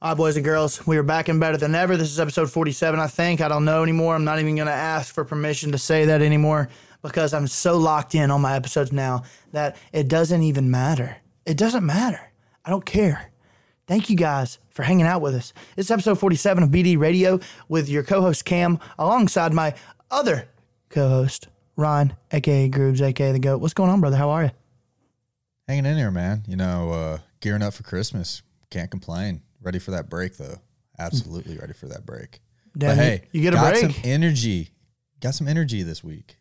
All right, boys and girls, we are back and better than ever. This is episode 47, I think. I don't know anymore. I'm not even going to ask for permission to say that anymore because I'm so locked in on my episodes now that it doesn't even matter. It doesn't matter. I don't care. Thank you guys for hanging out with us. It's episode 47 of BD Radio with your co-host Cam alongside my other co-host, Ryan, a.k.a. Grooves, a.k.a. The GOAT. What's going on, brother? How are you? Hanging in there, man. You know, gearing up for Christmas. Can't complain. Ready for that break, though. Absolutely ready for that break. Damn, but hey, you get a break. Got some energy. Got some energy this week.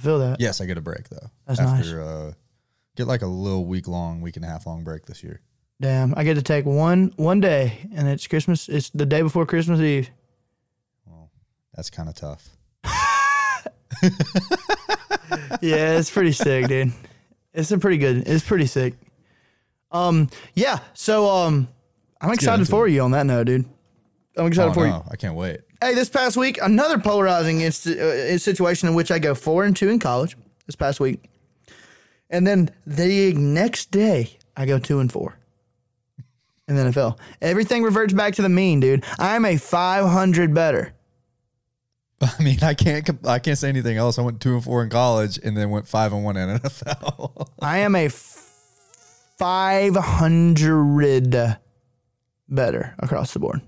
Feel that? Yes, I get a break, though. That's nice. Get like a little week and a half long break this year. Damn, I get to take one day, and it's Christmas. It's the day before Christmas Eve. Well, that's kind of tough. Yeah, it's pretty sick, dude. It's pretty sick. Yeah, so I'm excited for you on that note, dude. I'm excited for you. I can't wait. Hey, this past week, another polarizing situation in which I go 4-2 in college this past week. And then the next day, I go 2-4 in the NFL. Everything reverts back to the mean, dude. I'm a 500 better. I mean, I can't say anything else. I went 2-4 in college and then went 5-1 in NFL. I am a 500 better across the board.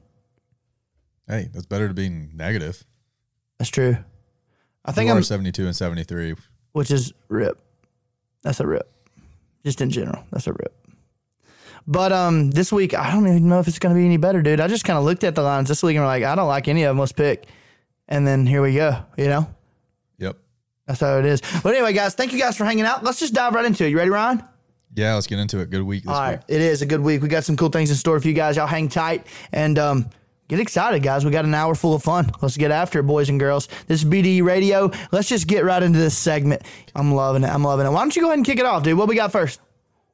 Hey, that's better to being negative. That's true. I think I'm 72 and 73, which is rip. That's a rip. Just in general, that's a rip. But this week I don't even know if it's going to be any better, dude. I just kind of looked at the lines this week and we're like, I don't like any of them. Let's pick. And then here we go. You know. Yep. That's how it is. But anyway, guys, thank you guys for hanging out. Let's just dive right into it. You ready, Ryan? Yeah, let's get into it. Good week this week. All right, it is a good week. We got some cool things in store for you guys. Y'all hang tight and get excited, guys. We got an hour full of fun. Let's get after it, boys and girls. This is BDE Radio. Let's just get right into this segment. I'm loving it. Why don't you go ahead and kick it off, dude? What we got first?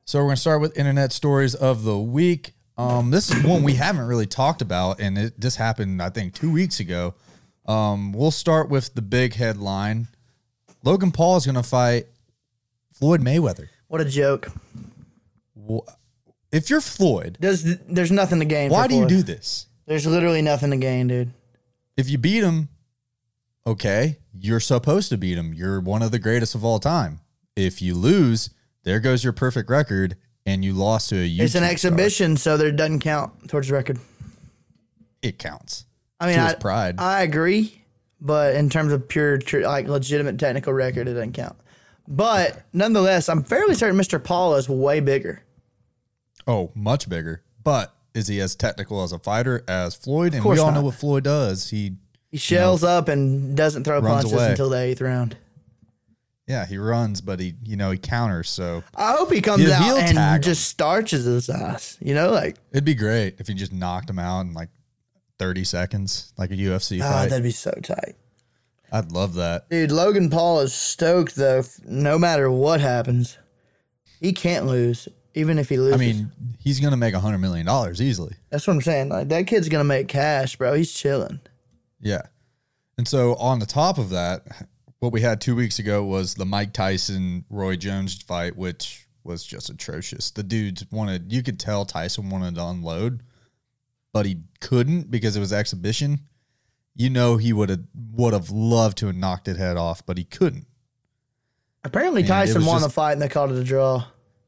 So we're going to start with Internet Stories of the Week. This is one we haven't really talked about, and this happened, I think, 2 weeks ago. We'll start with the big headline. Logan Paul is going to fight Floyd Mayweather. What a joke. If you're Floyd... There's nothing to gain. Why do you do this? There's literally nothing to gain, dude. If you beat him, okay, you're supposed to beat him. You're one of the greatest of all time. If you lose, there goes your perfect record, and you lost to a YouTube It's an exhibition, star. So that it doesn't count towards the record. It counts. I mean, his pride. I agree, but in terms of pure, like, legitimate technical record, it doesn't count. But nonetheless, I'm fairly certain Mr. Paul is way bigger. Oh, much bigger. But is he as technical as a fighter as Floyd? And we all know what Floyd does. He shells up and doesn't throw punches until the 8th round. Yeah, he runs, but he counters. So I hope he comes out and just starches his ass. You know, like it'd be great if he just knocked him out in like 30 seconds, like a UFC fight. That'd be so tight. I'd love that. Dude, Logan Paul is stoked, though, no matter what happens. He can't lose, even if he loses. I mean, he's going to make $100 million easily. That's what I'm saying. Like, that kid's going to make cash, bro. He's chilling. Yeah. And so on the top of that, what we had 2 weeks ago was the Mike Tyson-Roy Jones fight, which was just atrocious. The dudes wanted – you could tell Tyson wanted to unload, but he couldn't because it was exhibition. You know, he would have loved to have knocked it head off, but he couldn't. Apparently, Tyson won the fight, and they called it a draw.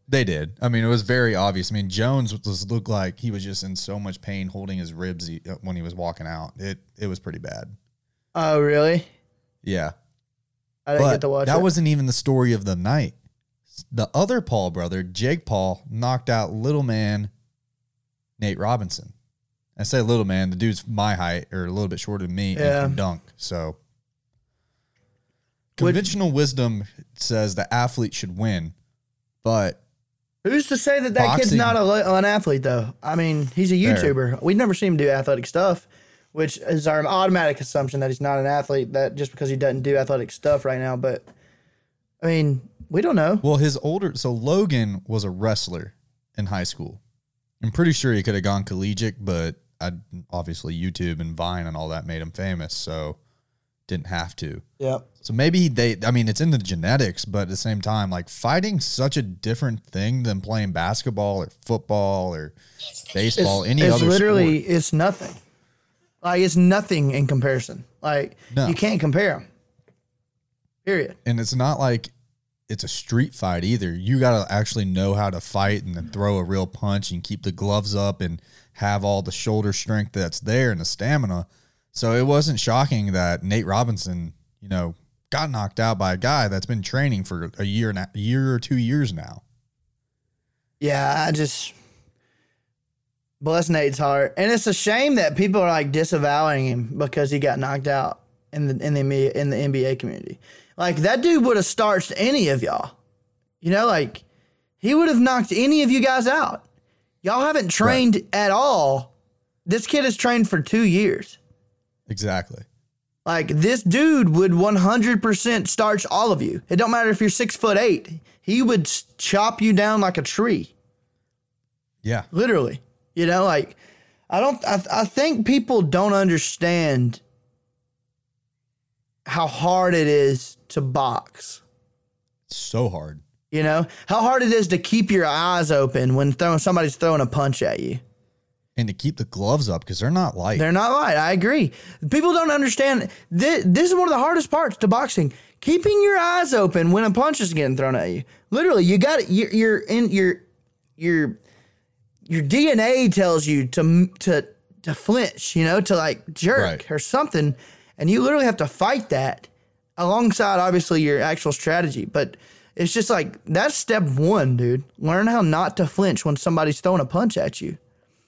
They did. I mean, it was very obvious. I mean, Jones looked like he was just in so much pain holding his ribs when he was walking out. It was pretty bad. Oh, really? Yeah. I didn't get to watch it. That wasn't even the story of the night. The other Paul brother, Jake Paul, knocked out little man Nate Robinson. I say little man, the dude's my height or a little bit shorter than me and can dunk. So conventional wisdom says the athlete should win, but who's to say that boxing, that kid's not an athlete though? I mean, he's a YouTuber. There. We've never seen him do athletic stuff, which is our automatic assumption that he's not an athlete that just because he doesn't do athletic stuff right now. But I mean, we don't know. Well, Logan was a wrestler in high school. I'm pretty sure he could have gone collegiate, but obviously YouTube and Vine and all that made him famous. So didn't have to. Yeah. So maybe they, I mean, it's in the genetics, but at the same time, like fighting's such a different thing than playing basketball or football or baseball, any other literally, sport. It's nothing. Like, it's nothing in comparison. Like, you can't compare them. Period. And it's not like it's a street fight either. You got to actually know how to fight and then throw a real punch and keep the gloves up and have all the shoulder strength that's there and the stamina. So it wasn't shocking that Nate Robinson, you know, got knocked out by a guy that's been training for a year or two years now. Yeah, bless Nate's heart. And it's a shame that people are like disavowing him because he got knocked out in the NBA community. Like, that dude would have starched any of y'all. You know, like, he would have knocked any of you guys out. Y'all haven't trained at all. This kid has trained for 2 years. Exactly. Like, this dude would 100% starch all of you. It don't matter if you're 6'8". He would chop you down like a tree. Yeah. Literally. You know, like, I think people don't understand how hard it is to box. So hard. You know, how hard it is to keep your eyes open when somebody's throwing a punch at you. And to keep the gloves up because they're not light. They're not light. I agree. People don't understand. This is one of the hardest parts to boxing. Keeping your eyes open when a punch is getting thrown at you. Literally, you got it. Your DNA tells you to flinch, you know, to like jerk or something, and you literally have to fight that alongside obviously your actual strategy. But it's just like that's step one, dude. Learn how not to flinch when somebody's throwing a punch at you,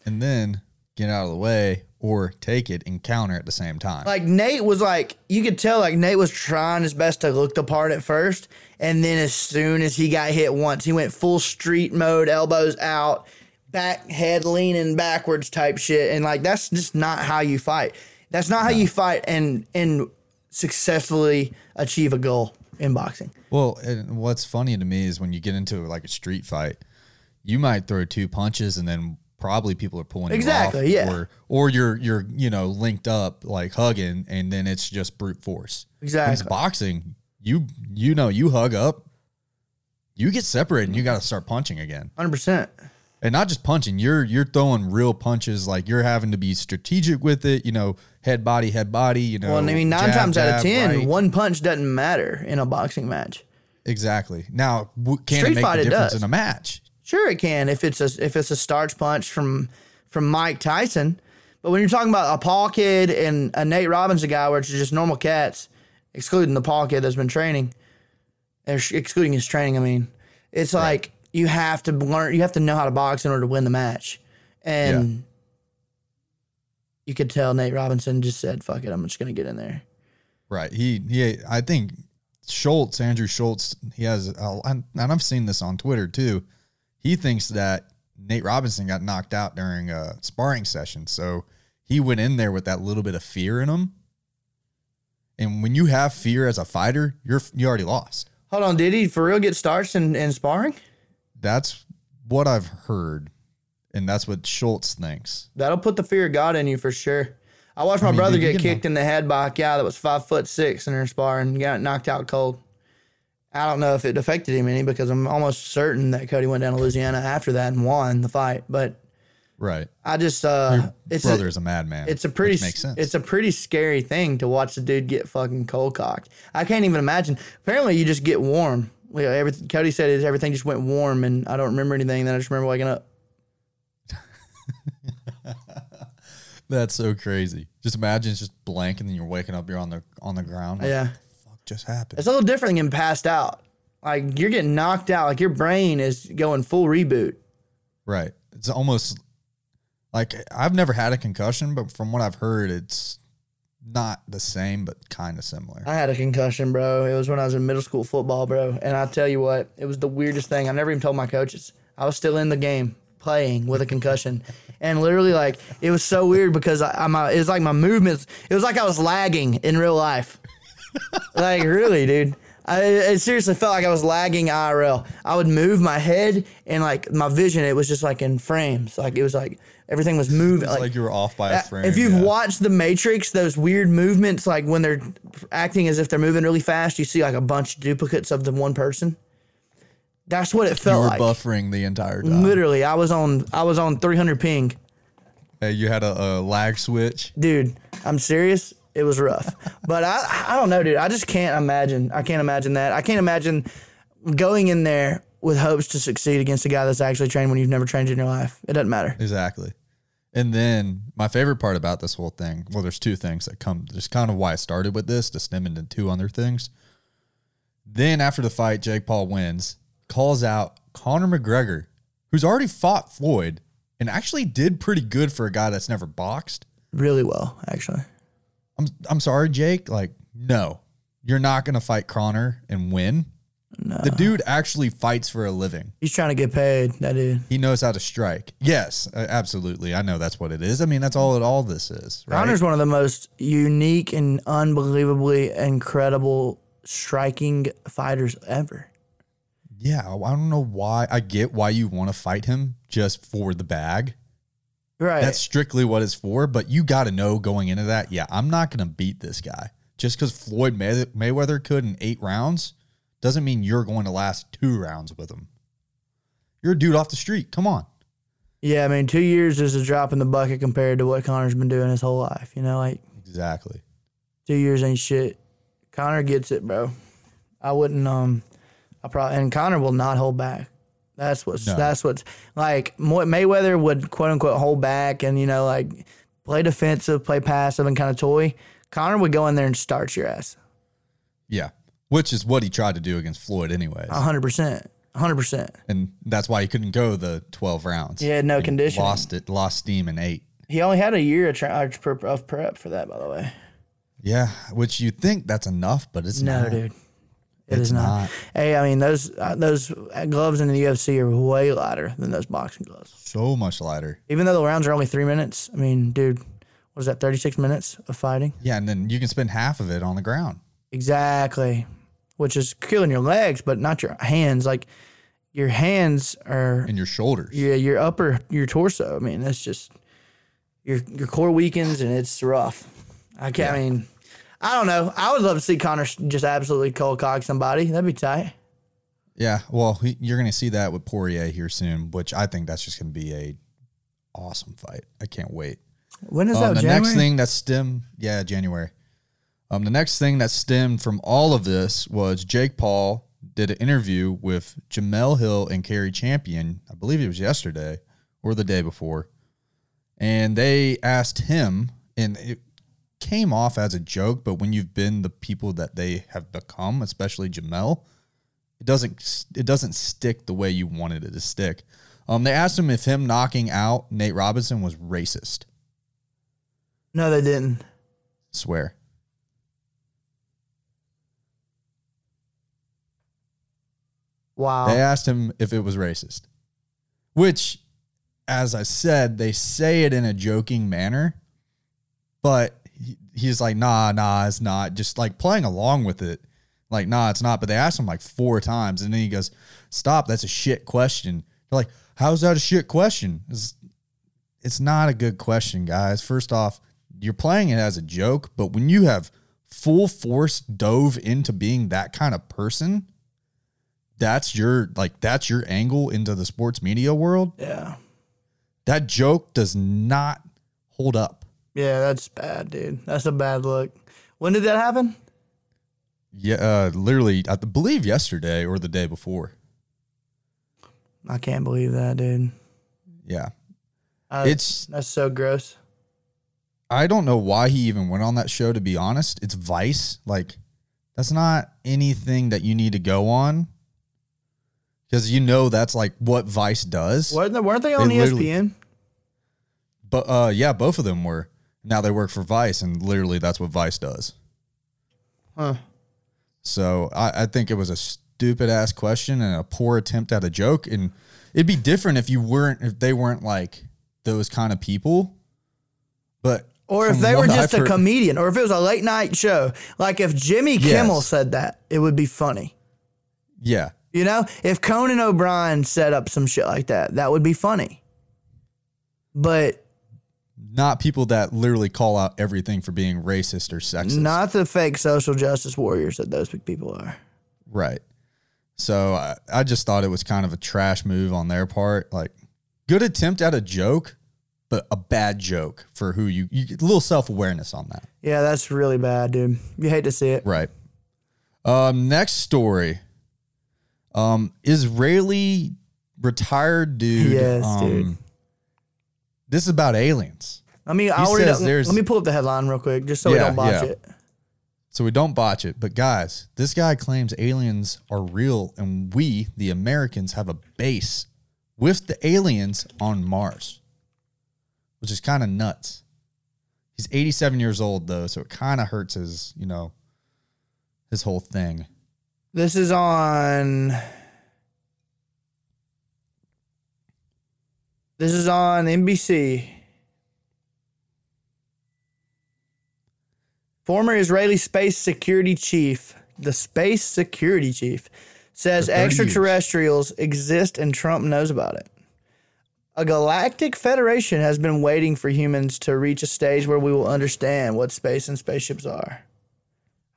and then get out of the way or take it and counter at the same time. Like Nate was like, you could tell like Nate was trying his best to look the part at first, and then as soon as he got hit once, he went full street mode, elbows out. Back head leaning backwards type shit. And like, that's just not how you fight. That's not how you fight and successfully achieve a goal in boxing. Well, and what's funny to me is when you get into like a street fight, you might throw two punches and then probably people are pulling you off. Or you're, you know, linked up like hugging and then it's just brute force. Exactly. It's boxing. You know, you hug up, you get separated and you got to start punching again. 100%. And not just punching, you're throwing real punches. Like you're having to be strategic with it. You know, head body. You know. Well, I mean, 9 times out of 10, one punch doesn't matter in a boxing match. Exactly. Now, can it make a difference in a match? Sure, it can if it's a starch punch from Mike Tyson. But when you're talking about a Paul kid and a Nate Robinson guy, which are just normal cats, excluding the Paul kid that's been training, excluding his training. I mean, it's like. You have to learn. You have to know how to box in order to win the match, and you could tell Nate Robinson just said, "Fuck it, I'm just going to get in there." Right. He. I think Andrew Schulz. He has, and I've seen this on Twitter too. He thinks that Nate Robinson got knocked out during a sparring session, so he went in there with that little bit of fear in him. And when you have fear as a fighter, you already lost. Hold on, did he for real get starched in sparring? That's what I've heard, and that's what Schulz thinks. That'll put the fear of God in you for sure. I watched my brother get kicked in the head by a guy that was 5'6" in her sparring and got knocked out cold. I don't know if it affected him any because I'm almost certain that Cody went down to Louisiana after that and won the fight. But I just brother's a madman. It's a pretty scary thing to watch the dude get fucking cold cocked. I can't even imagine. Apparently, you just get warm. Yeah, Cody said everything just went warm, and I don't remember anything. Then I just remember waking up. That's so crazy. Just imagine it's just blank, and then you're waking up. You're on the ground. Like, yeah, what the fuck just happened? It's a little different than passed out. Like you're getting knocked out. Like your brain is going full reboot. Right. It's almost like I've never had a concussion, but from what I've heard, it's not the same, but kind of similar. I had a concussion, bro. It was when I was in middle school football, bro. And I tell you what, it was the weirdest thing. I never even told my coaches. I was still in the game playing with a concussion. And literally, like, it was so weird because it was like my movements. It was like I was lagging in real life. Like, really, dude. It seriously felt like I was lagging IRL. I would move my head and, like, my vision, it was just, like, in frames. Like, it was, like, Everything was moving. Like you were off by a frame. If you've watched The Matrix, those weird movements, like when they're acting as if they're moving really fast, you see like a bunch of duplicates of the one person. That's what it felt like. You were buffering the entire time. Literally, I was on 300 ping. Hey, you had a lag switch? Dude, I'm serious. It was rough. But I don't know, dude. I just can't imagine. I can't imagine that. I can't imagine going in there with hopes to succeed against a guy that's actually trained when you've never trained in your life. It doesn't matter. Exactly. And then my favorite part about this whole thing, well, there's two things that come, just kind of why I started with this, to stem into two other things. Then after the fight, Jake Paul wins, calls out Conor McGregor, who's already fought Floyd and actually did pretty good for a guy that's never boxed. Really well, actually. I'm sorry, Jake. Like, no, you're not going to fight Conor and win. No. The dude actually fights for a living. He's trying to get paid, that dude. He knows how to strike. Yes, absolutely. I know that's what it is. I mean, that's all this is, right? Connor's one of the most unique and unbelievably incredible striking fighters ever. Yeah, I don't know why. I get why you want to fight him just for the bag. Right. That's strictly what it's for, but you got to know going into that, yeah, I'm not going to beat this guy. Just because Floyd Mayweather could in 8 rounds doesn't mean you're going to last 2 rounds with him. You're a dude off the street. Come on. Yeah, I mean, 2 years is a drop in the bucket compared to what Conor's been doing his whole life. You know, like... Exactly. 2 years ain't shit. Conor gets it, bro. I wouldn't, And Conor will not hold back. That's what's... Like, Mayweather would, quote-unquote, hold back and, you know, like, play defensive, play passive and kind of toy. Conor would go in there and starch your ass. Yeah. Which is what he tried to do against Floyd anyways. 100%. 100%. And that's why he couldn't go the 12 rounds. He had no conditioning. Lost steam in 8. He only had a year of prep for that, by the way. Yeah, which you think that's enough, but it's not. No, dude. It's not. Hey, I mean, those gloves in the UFC are way lighter than those boxing gloves. So much lighter. Even though the rounds are only 3 minutes. I mean, dude, what is that, 36 minutes of fighting? Yeah, and then you can spend half of it on the ground. Exactly. Which is killing your legs, but not your hands. Like, your hands are... And your shoulders. Yeah, your torso. I mean, that's just... Your core weakens, and it's rough. I mean, I don't know. I would love to see Conor just absolutely cold cock somebody. That'd be tight. Yeah, well, you're going to see that with Poirier here soon, which I think that's just going to be a awesome fight. I can't wait. When is that, January? January. The next thing that stemmed from all of this was Jake Paul did an interview with Jamel Hill and Kerry Champion. I believe it was yesterday or the day before. And they asked him, and it came off as a joke, but when you've been the people that they have become, especially Jamel, it doesn't stick the way you wanted it to stick. They asked him if him knocking out Nate Robinson was racist. No, they didn't. Swear. Wow. They asked him if it was racist, which, as I said, they say it in a joking manner, but he's like, nah, it's not. Just like playing along with it. Like, nah, it's not. But they asked him like 4 times, and then he goes, stop, that's a shit question. They're like, how's that a shit question? It's not a good question, guys. First off, you're playing it as a joke, but when you have full force dove into being that kind of person... That's your angle into the sports media world. Yeah. That joke does not hold up. Yeah, that's bad, dude. That's a bad look. When did that happen? Yeah, literally, I believe yesterday or the day before. I can't believe that, dude. Yeah. That's so gross. I don't know why he even went on that show, to be honest. It's Vice. Like, that's not anything that you need to go on. Because you know that's like what Vice does. Weren't they on ESPN? But yeah, both of them were. Now they work for Vice, and literally that's what Vice does. Huh. So I think it was a stupid ass question and a poor attempt at a joke. And it'd be different if they weren't like those kind of people. But or if they were just a comedian, or if it was a late night show. Like if Jimmy Kimmel said that, it would be funny. Yeah. You know, if Conan O'Brien set up some shit like that, that would be funny. But not people that literally call out everything for being racist or sexist. Not the fake social justice warriors that those people are. Right. So I just thought it was kind of a trash move on their part. Like, good attempt at a joke, but a bad joke for who you a little self-awareness on that. Yeah, that's really bad, dude. You hate to see it. Right. Next story. Israeli retired dude. Yes, dude. This is about aliens. I mean, let me pull up the headline real quick just so we don't botch it. So we don't botch it. But guys, this guy claims aliens are real and we, the Americans, have a base with the aliens on Mars, which is kind of nuts. He's 87 years old, though, so it kind of hurts his, his whole thing. This is on... This is on NBC. Former Israeli space security chief, says extraterrestrials exist and Trump knows about it. A galactic federation has been waiting for humans to reach a stage where we will understand what space and spaceships are.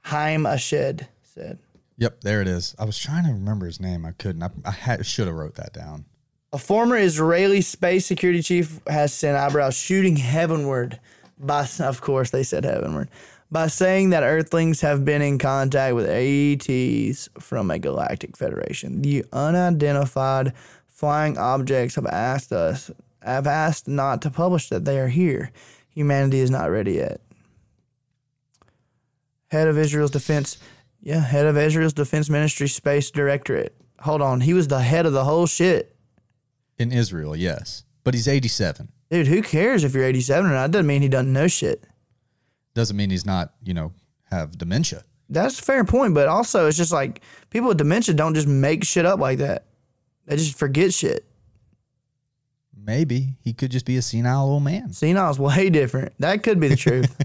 Haim Ashed said. Yep, there it is. I was trying to remember his name. I couldn't. I should have wrote that down. A former Israeli space security chief has sent eyebrows shooting heavenward by saying that Earthlings have been in contact with ATs from a galactic federation. The unidentified flying objects have asked not to publish that they are here. Humanity is not ready yet. Head of Israel's Defense Ministry Space Directorate. Hold on, he was the head of the whole shit. In Israel, yes. But he's 87. Dude, who cares if you're 87 or not? Doesn't mean he doesn't know shit. Doesn't mean he's not, have dementia. That's a fair point, but also it's just like people with dementia don't just make shit up like that. They just forget shit. Maybe. He could just be a senile old man. Senile is way different. That could be the truth.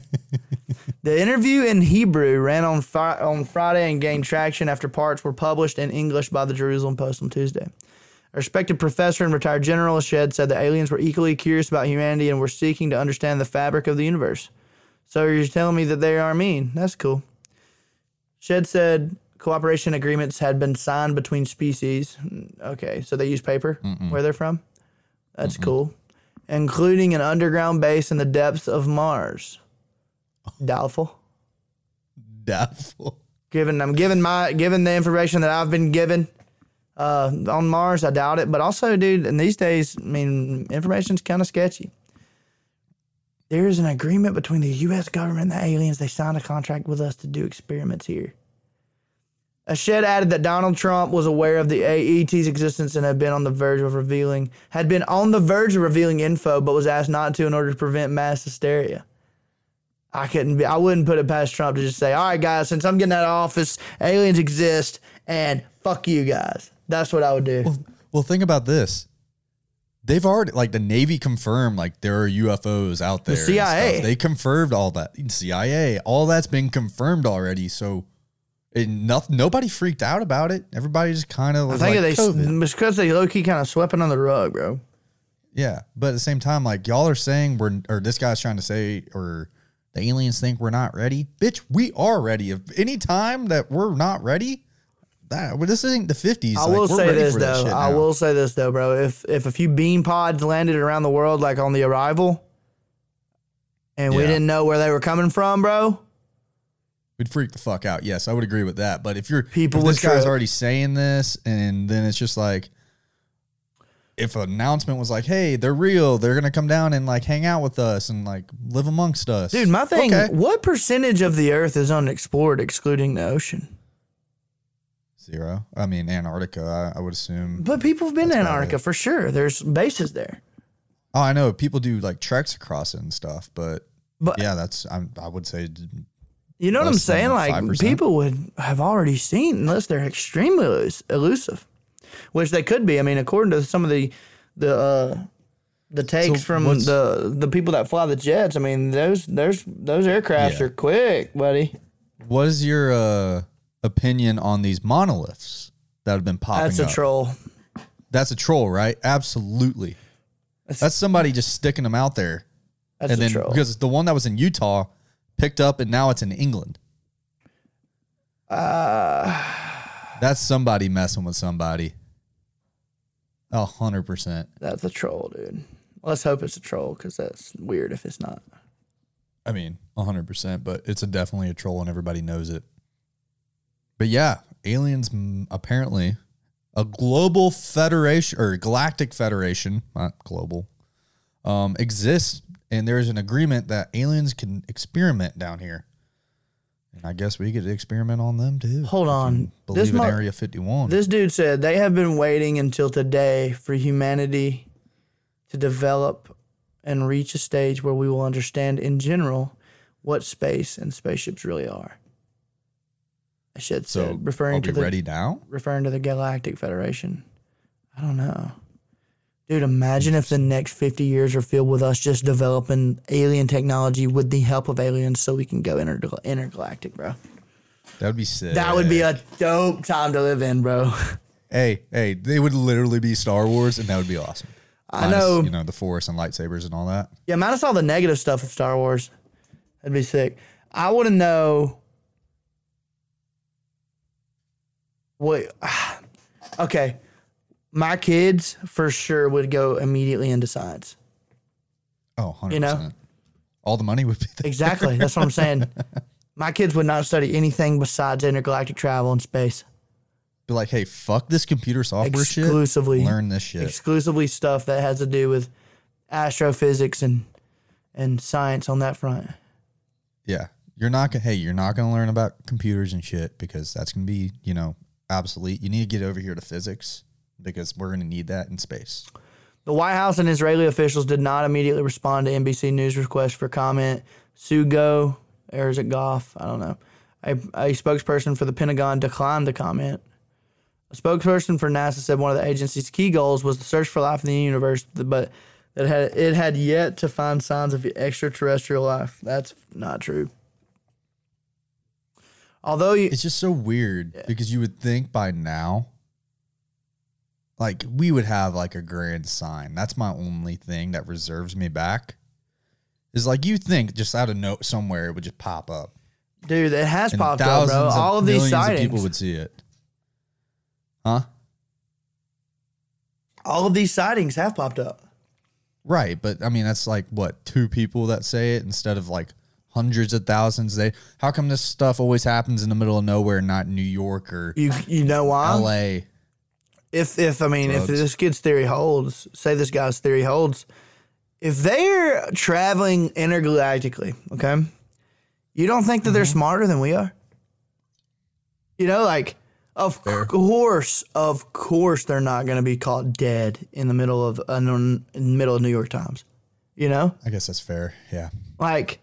The interview in Hebrew ran on Friday and gained traction after parts were published in English by the Jerusalem Post on Tuesday. A respected professor and retired general, Ashed, said the aliens were equally curious about humanity and were seeking to understand the fabric of the universe. So you're telling me that they are mean. That's cool. Ashed said cooperation agreements had been signed between species. Okay, so they use paper where they're from? That's cool. Including an underground base in the depths of Mars. Doubtful. Given the information that I've been given. On Mars, I doubt it. But also, dude, in these days, information's kind of sketchy. There is an agreement between the U.S. government and the aliens. They signed a contract with us to do experiments here. Ashed added that Donald Trump was aware of the AET's existence and had been on the verge of revealing info, but was asked not to in order to prevent mass hysteria. I wouldn't put it past Trump to just say, all right, guys, since I'm getting out of office, aliens exist, and fuck you guys. That's what I would do. Well, think about this. They've already, the Navy confirmed, there are UFOs out there. The CIA. They confirmed all that. CIA. All that's been confirmed already, so nobody freaked out about it. Everybody just kind of it's because they low-key kind of swept it on the rug, bro. Yeah, but at the same time, y'all are saying this guy's trying to say, or the aliens think we're not ready. Bitch, we are ready. If any time that we're not ready... this isn't the 50s. I will say this though, bro. If a few bean pods landed around the world, on the Arrival, and we didn't know where they were coming from, bro, we'd freak the fuck out. Yes, I would agree with that. But if this guy's already saying this, and then it's just if an announcement was hey, they're real, they're gonna come down and hang out with us and live amongst us, dude. My thing: What percentage of the Earth is unexplored, excluding the ocean? 0. I mean, Antarctica, I would assume. But people have been to Antarctica for sure. There's bases there. Oh, I know. People do treks across it and stuff, but yeah, I would say. You know what I'm saying? 5%. People would have already seen, unless they're extremely elusive, which they could be. I mean, according to some of the takes from the people that fly the jets, those aircrafts are quick, buddy. What is your opinion on these monoliths that have been popping up? That's a troll, right? Absolutely. That's somebody just sticking them out there. That's and then troll. Because the one that was in Utah picked up and now it's in England. That's somebody messing with somebody. 100%. That's a troll, dude. Let's hope it's a troll because that's weird if it's not. I mean, 100%, but it's definitely a troll and everybody knows it. But yeah, aliens apparently, a global federation or galactic federation, not global, exists. And there is an agreement that aliens can experiment down here. And I guess we get to experiment on them too. Hold on. Believe in Area 51. This dude said they have been waiting until today for humanity to develop and reach a stage where we will understand in general what space and spaceships really are. I should say, referring to the ready now? Referring to the Galactic Federation. I don't know. Dude, imagine if the next 50 years are filled with us just developing alien technology with the help of aliens so we can go intergalactic, bro. That would be sick. That would be a dope time to live in, bro. Hey, they would literally be Star Wars, and that would be awesome. Minus, I know. You know, the Force and lightsabers and all that. Yeah, minus all the negative stuff of Star Wars. That'd be sick. I want to know... What? Okay. My kids for sure would go immediately into science. 100%. You know? All the money would be there. Exactly. That's what I'm saying. My kids would not study anything besides intergalactic travel and space. Be like, hey, fuck this computer software shit. Exclusively. Learn this shit. Exclusively stuff that has to do with astrophysics and science on that front. Yeah. You're not going to learn about computers and shit because that's going to be, you know, obsolete. You need to get over here to physics. Because we're going to need that in space. The White House and Israeli officials did not immediately respond to NBC News request for comment. Sugo, or is it Goff? I don't know. A spokesperson for the Pentagon declined to comment. A spokesperson for NASA said one of the agency's key goals was the search for life in the universe, but that it had yet to find signs of extraterrestrial life. That's not true. Although it's just so weird because you would think by now. Like, we would have, like, a grand sign. That's my only thing that reserves me back. Is, like, you think just out of somewhere it would just pop up. Dude, it has popped up, bro. All of these sightings. People would see it. Huh? All of these sightings have popped up. Right, but, I mean, that's, like, what, 2 people that say it instead of, like, hundreds of thousands. How come this stuff always happens in the middle of nowhere, not New York or you know why? L.A.? If this kid's theory holds, say this guy's theory holds, if they're traveling intergalactically, okay, you don't think that they're smarter than we are? You know, like, of course they're not going to be caught dead in the middle of New York Times, you know? I guess that's fair, yeah. Like,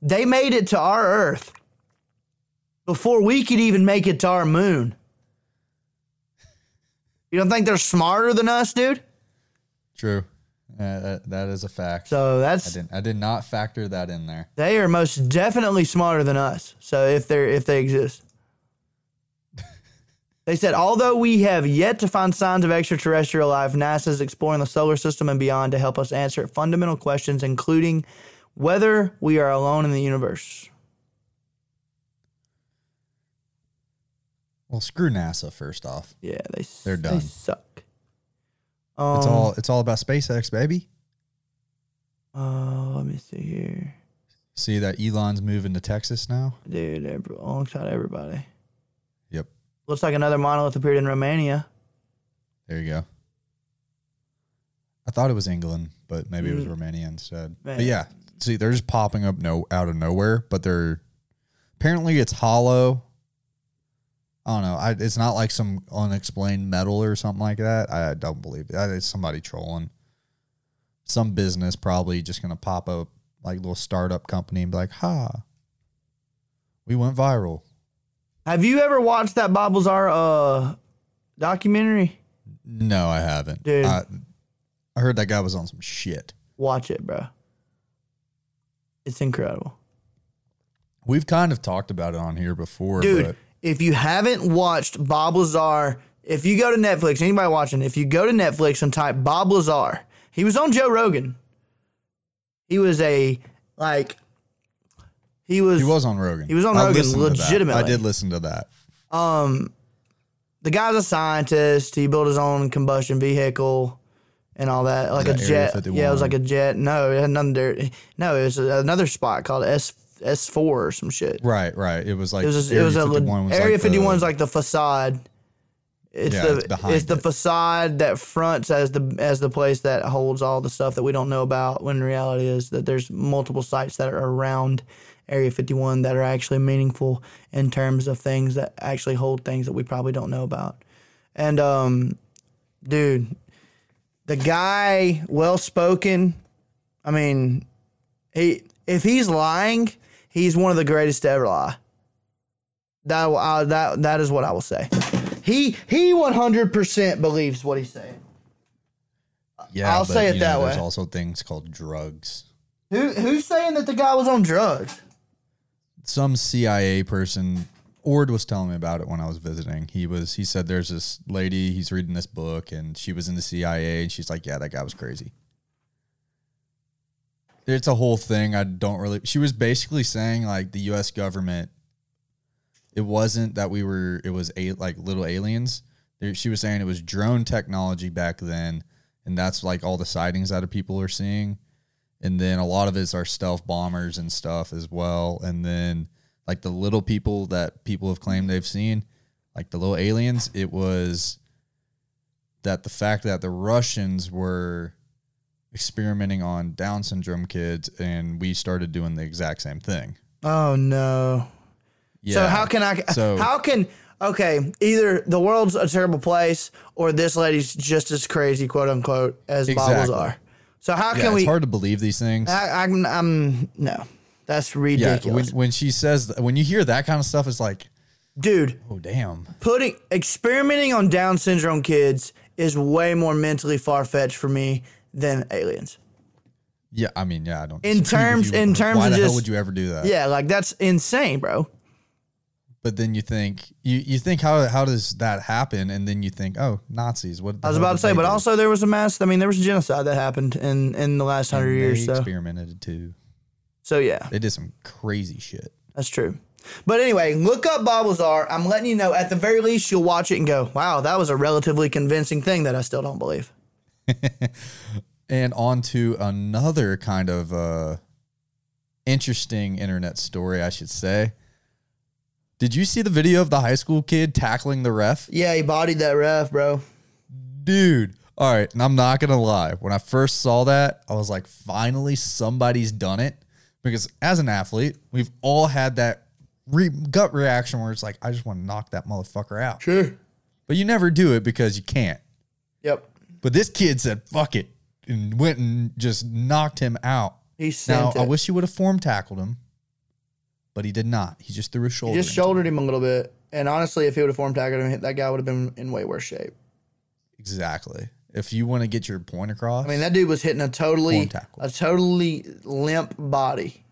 they made it to our Earth before we could even make it to our moon. You don't think they're smarter than us, dude? True. That is a fact. So that's... I did not factor that in there. They are most definitely smarter than us. So if they exist. They said, although we have yet to find signs of extraterrestrial life, NASA is exploring the solar system and beyond to help us answer fundamental questions, including whether we are alone in the universe. Well, screw NASA first off. Yeah, they're done. They suck. It's all about SpaceX, baby. Let me see here. See that Elon's moving to Texas now? Dude, alongside everybody. Yep. Looks like another monolith appeared in Romania. There you go. I thought it was England, but maybe it was Romania instead. Man. But yeah, see, they're just popping up out of nowhere, but they're apparently it's hollow. I don't know. It's not like some unexplained metal or something like that. I don't believe it. It's somebody trolling. Some business probably just going to pop up like a little startup company and be like, ha, we went viral. Have you ever watched that Bob Lazar documentary? No, I haven't. Dude. I heard that guy was on some shit. Watch it, bro. It's incredible. We've kind of talked about it on here before. Dude. But if you haven't watched Bob Lazar, if you go to Netflix, anybody watching, if you go to Netflix and type Bob Lazar He was on Joe Rogan. He was He was on Rogan. He was on Rogan legitimately. I did listen to that. The guy's a scientist. He built his own combustion vehicle and all that, like that a jet. 51? Yeah, it was like a jet. No, it had nothing to. No, it was another spot called S4 or some shit. Right. It was like Area 51 is like the facade. It's the facade that fronts as the place that holds all the stuff that we don't know about, when in reality is that there's multiple sites that are around Area 51 that are actually meaningful in terms of things that actually hold things that we probably don't know about. And dude, the guy, well spoken. I mean, if he's lying, he's one of the greatest to ever lie. That is what I will say. He 100% believes what he's saying. Yeah, I'll say it that way. There's also things called drugs. Who's saying that the guy was on drugs? Some CIA person. Ord was telling me about it when I was visiting. He said there's this lady, he's reading this book, and she was in the CIA, and she's like, yeah, that guy was crazy. It's a whole thing. She was basically saying, like, the U.S. government, it wasn't that it was little aliens. She was saying it was drone technology back then, and that's like all the sightings that people are seeing. And then a lot of it's our stealth bombers and stuff as well. And then like the little people that people have claimed they've seen, like the little aliens, it was that the fact that the Russians were experimenting on Down syndrome kids, and we started doing the exact same thing. Oh no. Yeah. So either the world's a terrible place or this lady's just as crazy, quote unquote, as Bob Lazar. So how can we? It's hard to believe these things. No, that's ridiculous. Yeah, when she says, when you hear that kind of stuff, it's like, dude, oh damn, experimenting on Down syndrome kids is way more mentally far fetched for me than aliens. Yeah, I mean, yeah, I don't. In terms of hell would you ever do that? Yeah, like that's insane, bro. But then you think how does that happen? And then you think, oh, Nazis. What I was about to say, but also there was a mass. I mean, there was a genocide that happened in the last 100 years. They experimented too. So yeah, they did some crazy shit. That's true. But anyway, look up Bob Lazar. I'm letting you know. At the very least, you'll watch it and go, wow, that was a relatively convincing thing that I still don't believe. And on to another kind of interesting internet story, I should say. Did you see the video of the high school kid tackling the ref? Yeah, he bodied that ref, bro. Dude. All right. And I'm not going to lie. When I first saw that, I was like, finally, somebody's done it. Because as an athlete, we've all had that gut reaction where it's like, I just want to knock that motherfucker out. Sure. But you never do it because you can't. Yep. But this kid said, fuck it, and went and just knocked him out. He sent it. Now, I wish he would have form tackled him. But he did not. He just threw his shoulder. He just shouldered him a little bit. And honestly, if he would have form tackled him, that guy would have been in way worse shape. Exactly. If you want to get your point across. I mean, that dude was hitting a totally limp body.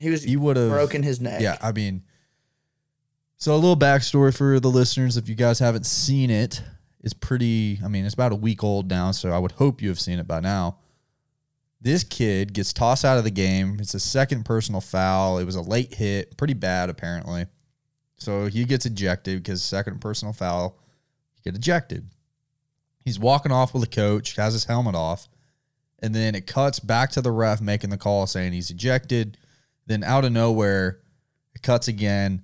He would have broken his neck. Yeah, I mean. So a little backstory for the listeners, if you guys haven't seen it, it's pretty. I mean, it's about a week old now, so I would hope you have seen it by now. This kid gets tossed out of the game. It's a second personal foul. It was a late hit, pretty bad apparently. So he gets ejected because second personal foul, you get ejected. He's walking off with a coach, has his helmet off, and then it cuts back to the ref making the call saying he's ejected. Then out of nowhere, it cuts again,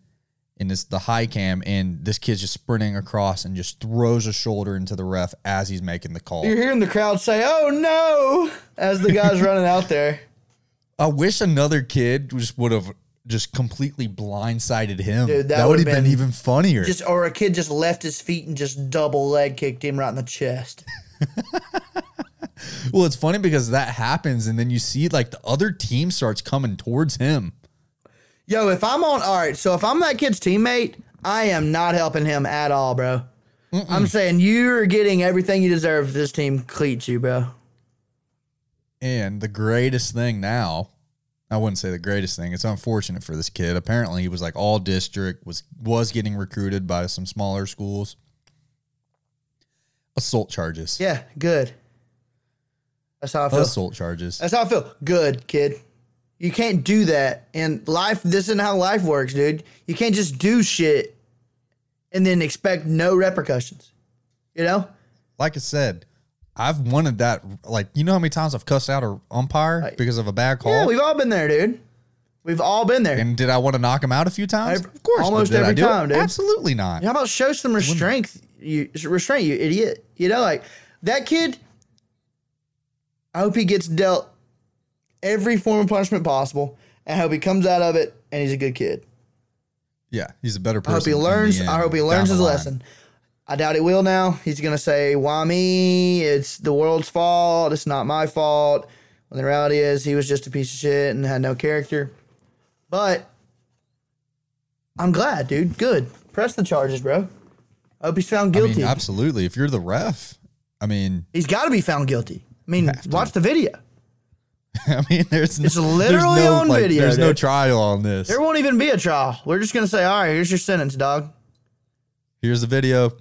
and it's the high cam, and this kid's just sprinting across and just throws a shoulder into the ref as he's making the call. You're hearing the crowd say, oh, no, as the guy's running out there. I wish another kid just would have just completely blindsided him. Dude, that would have been even funnier. Or a kid just left his feet and just double leg kicked him right in the chest. Well, it's funny because that happens, and then you see like the other team starts coming towards him. Yo, if I'm that kid's teammate, I am not helping him at all, bro. Mm-mm. I'm saying you're getting everything you deserve if this team cleats you, bro. And the greatest thing now, I wouldn't say the greatest thing. It's unfortunate for this kid. Apparently, he was like all district, was getting recruited by some smaller schools. Assault charges. Yeah, good. That's how I feel. Assault charges. That's how I feel. Good, kid. You can't do that. And life, this isn't how life works, dude. You can't just do shit and then expect no repercussions. You know? Like I said, I've wanted that. Like, you know how many times I've cussed out an umpire because of a bad call? Yeah, we've all been there, dude. We've all been there. And did I want to knock him out a few times? Of course. Almost every time, dude. Absolutely not. How about show some restraint, you idiot? You know, like, that kid, I hope he gets dealt every form of punishment possible. And I hope he comes out of it and he's a good kid. Yeah, he's a better person. I hope he learns his lesson. I doubt he will now. He's going to say, why me? It's the world's fault. It's not my fault. When the reality is he was just a piece of shit and had no character. But I'm glad, dude. Good. Press the charges, bro. I hope he's found guilty. I mean, absolutely. If you're the ref, I mean, he's got to be found guilty. I mean, watch the video. I mean, it's literally on video. There's no trial on this. There won't even be a trial. We're just going to say, all right, here's your sentence, dog. Here's the video.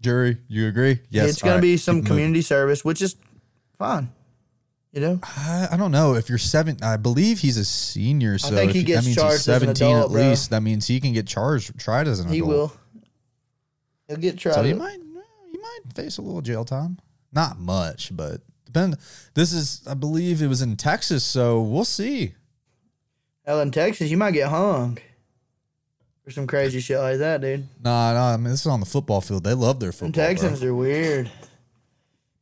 Jury, you agree? Yes. It's going to be some community service, which is fine. You know? I don't know. If you're seven, I believe he's a senior. So I think he gets charged he's 17 as an adult, at least. Bro. That means he can get tried as an adult. He will. He'll get tried. So he might face a little jail time. Not much, but this is, I believe it was in Texas, so we'll see. Hell, in Texas, you might get hung for some crazy shit like that, dude. Nah, I mean, this is on the football field. They love their football. The Texans are weird.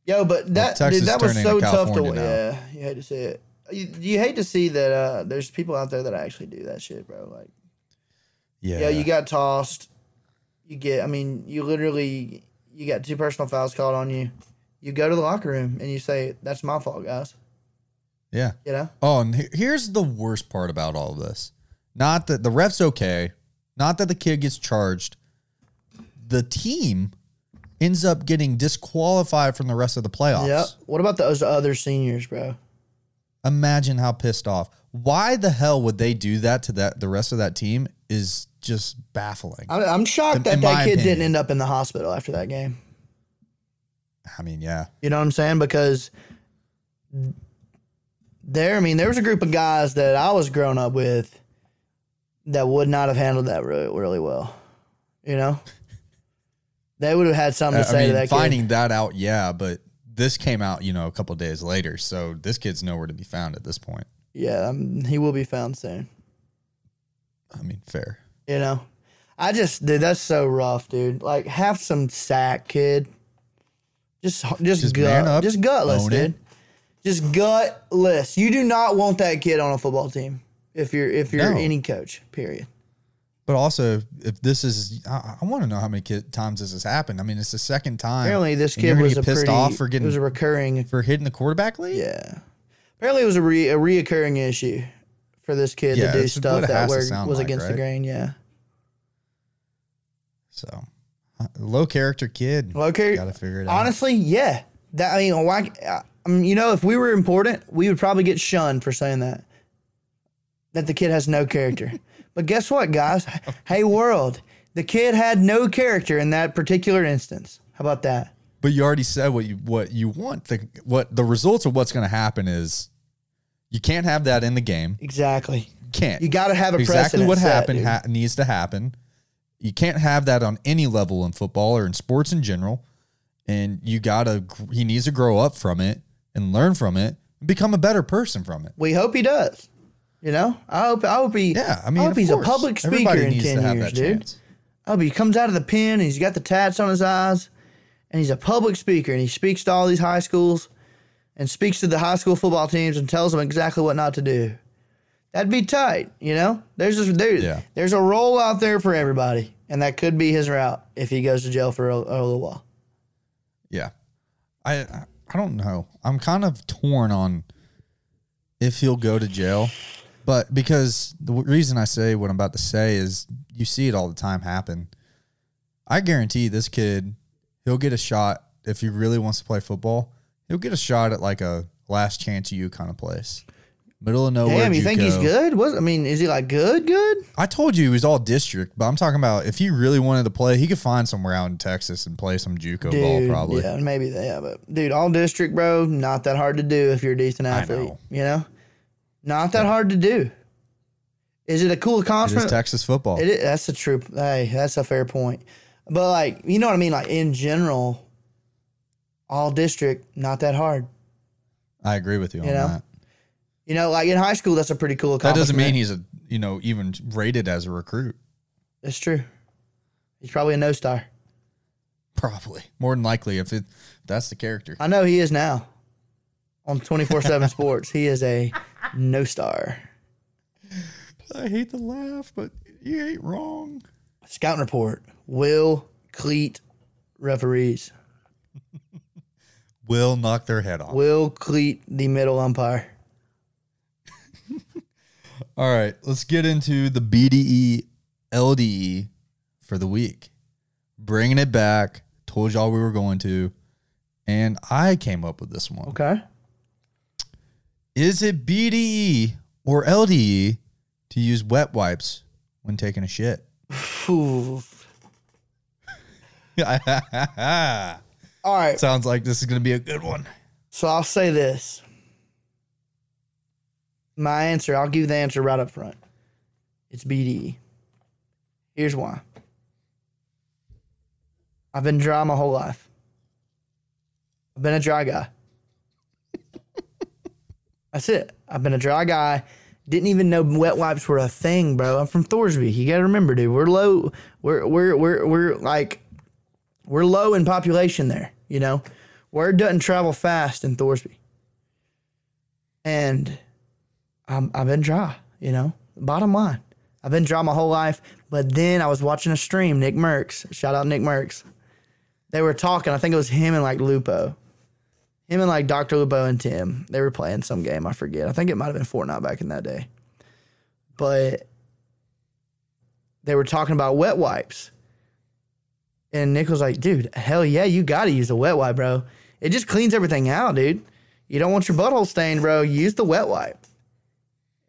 Yo, but that was so tough to watch. Yeah, you hate to see it. You hate to see that there's people out there that actually do that shit, bro. Like, yeah, you got tossed. You got two personal fouls called on you. You go to the locker room and you say, that's my fault, guys. Yeah. You know? Oh, and here's the worst part about all of this. Not that the ref's okay. Not that the kid gets charged. The team ends up getting disqualified from the rest of the playoffs. Yeah. What about those other seniors, bro? Imagine how pissed off. Why the hell would they do that to the rest of that team is just baffling. I'm shocked that kid didn't end up in the hospital after that game. I mean, yeah. You know what I'm saying? Because there was a group of guys that I was growing up with that would not have handled that really, really well. You know? They would have had something to say to that kid. Finding that out, yeah, but this came out, you know, a couple of days later, so this kid's nowhere to be found at this point. Yeah, he will be found soon. I mean, fair. You know, dude, that's so rough, dude. Like, have some sack, kid. Just gutless, dude. Just gutless. You do not want that kid on a football team if you're any coach, period. But also, if this is, I want to know how many times this has happened. I mean, it's the second time. Apparently, this kid was pissed off for hitting the quarterback lead. Yeah, apparently it was a reoccurring issue for this kid to do stuff that was against the grain. Yeah. So, low character kid. Low character. Got to figure it out. Honestly, yeah. You know, if we were important, we would probably get shunned for saying that. That the kid has no character. But guess what, guys? Hey, world. The kid had no character in that particular instance. How about that? But you already said what you want. The results of what's going to happen is you can't have that in the game. Exactly. You can't. You got to have a precedent. Exactly what happened needs to happen. You can't have that on any level in football or in sports in general. And he needs to grow up from it and learn from it and become a better person from it. We hope he does. You know, I hope he's a public speaker in 10 years, dude. I hope he comes out of the pen and he's got the tats on his eyes and he's a public speaker and he speaks to all these high schools and speaks to the high school football teams and tells them exactly what not to do. That'd be tight, you know? There's a role out there for everybody, and that could be his route if he goes to jail for a little while. Yeah. I don't know. I'm kind of torn on if he'll go to jail. But because the reason I say what I'm about to say is you see it all the time happen. I guarantee this kid, he'll get a shot if he really wants to play football. He'll get a shot at like a last chance you kind of place. Middle of nowhere. Damn, you think he's good? What, I mean, is he like good? I told you he was all district, but I'm talking about if he really wanted to play, he could find somewhere out in Texas and play some JUCO ball probably. Yeah, maybe they have it. Dude, all district, bro, not that hard to do if you're a decent athlete. I know. You know? Not that hard to do. Is it a cool accomplishment? It is Texas football. It is, that's the true. Hey, that's a fair point. But, like, you know what I mean? Like, in general, all district, not that hard. I agree with you on that. You know, like in high school, that's a pretty cool accomplishment. That doesn't mean he's even rated as a recruit. That's true. He's probably a no-star. Probably. More than likely if that's the character. I know he is now on 24/7 Sports. He is a no-star. I hate to laugh, but you ain't wrong. Scouting report. Will cleat referees. Will knock their head off. Will cleat the middle umpire. All right, let's get into the BDE LDE for the week. Bringing it back. Told y'all we were going to. And I came up with this one. Okay. Is it BDE or LDE to use wet wipes when taking a shit? All right. Sounds like this is going to be a good one. So I'll say this. My answer, I'll give the answer right up front. It's BDE. Here's why. I've been dry my whole life. I've been a dry guy. That's it. I've been a dry guy. Didn't even know wet wipes were a thing, bro. I'm from Thorsby. You gotta remember, dude. We're low. We're low in population there. You know, word doesn't travel fast in Thorsby. And I've been dry, you know. Bottom line, I've been dry my whole life. But then I was watching a stream, Nick Mercs. Shout out Nick Mercs. They were talking. I think it was him and like Lupo. Him and like Dr. Lupo and Tim. They were playing some game. I forget. I think it might have been Fortnite back in that day. But they were talking about wet wipes. And Nick was like, dude, hell yeah, you got to use the wet wipe, bro. It just cleans everything out, dude. You don't want your butthole stained, bro. Use the wet wipe.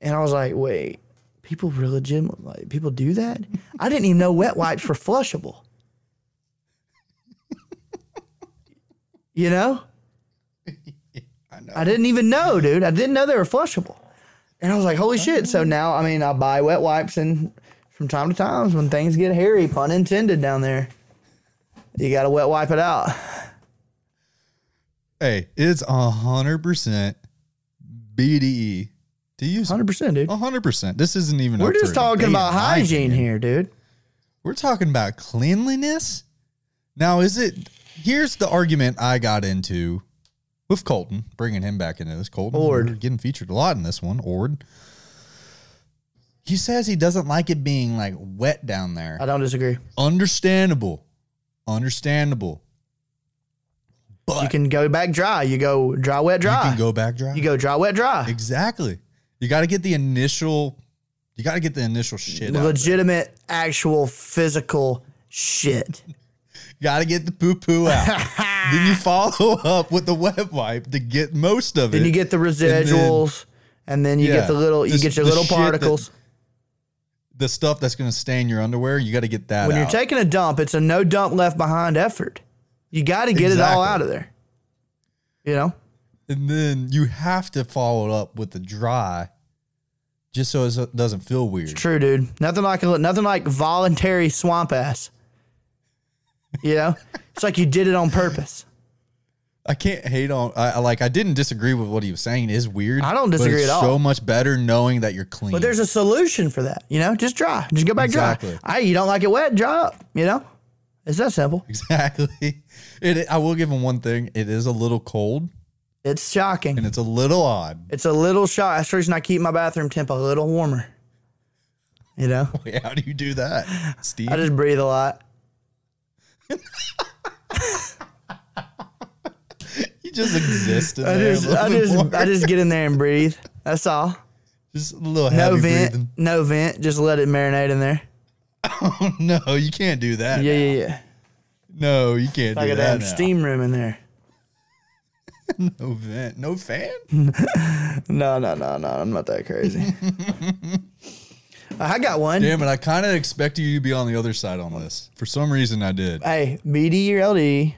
And I was like, wait, people really like people do that? I didn't even know wet wipes were flushable. You know? I know. I didn't even know, dude. I didn't know they were flushable. And I was like, holy shit. So now, I mean, I buy wet wipes and from time to time when things get hairy, pun intended down there, you got to wet wipe it out. Hey, it's 100% BDE. To use 100%, dude. 100%. This isn't even. We're just talking about hygiene here, dude. We're talking about cleanliness. Now, is it? Here's the argument I got into with Colton, bringing him back into this. Colton Ord getting featured a lot in this one. Ord. He says he doesn't like it being like wet down there. I don't disagree. Understandable. But you can go back dry. You go dry, wet, dry. You can go back dry. You go dry, wet, dry. Exactly. You got to get the initial. You got to get the initial shit. Legitimate, actual, physical shit. Got to get the poo poo out. Then you follow up with the wet wipe to get most of it. Then you get the residuals, and then you get the little. You get your little particles. The stuff that's going to stain your underwear, you got to get that. When you're taking a dump, it's a no dump left behind effort. You got to get it all out of there. You know. And then you have to follow it up with the dry just so it doesn't feel weird. It's true, dude. Nothing like voluntary swamp ass. You know? It's like you did it on purpose. I can't hate on... I didn't disagree with what he was saying. It is weird. I don't disagree at all. It's so much better knowing that you're clean. But there's a solution for that. You know? Just dry. Just go back dry. You don't like it wet? Dry up. You know? It's that simple. Exactly. I will give him one thing. It is a little cold. It's shocking. And it's a little odd. It's a little shocking. That's the reason I keep my bathroom temp a little warmer. You know? Wait, how do you do that, Steve? I just breathe a lot. You just exist in there. I just get in there and breathe. That's all. Just a little heavy breathing. No vent. Just let it marinate in there. Oh, no. You can't do that. Yeah, yeah, yeah. No, you can't do that. I got to have a steam room in there. No vent. No fan? No. I'm not that crazy. I got one. Damn it. I kind of expected you to be on the other side on this. For some reason, I did. Hey, BD or LD?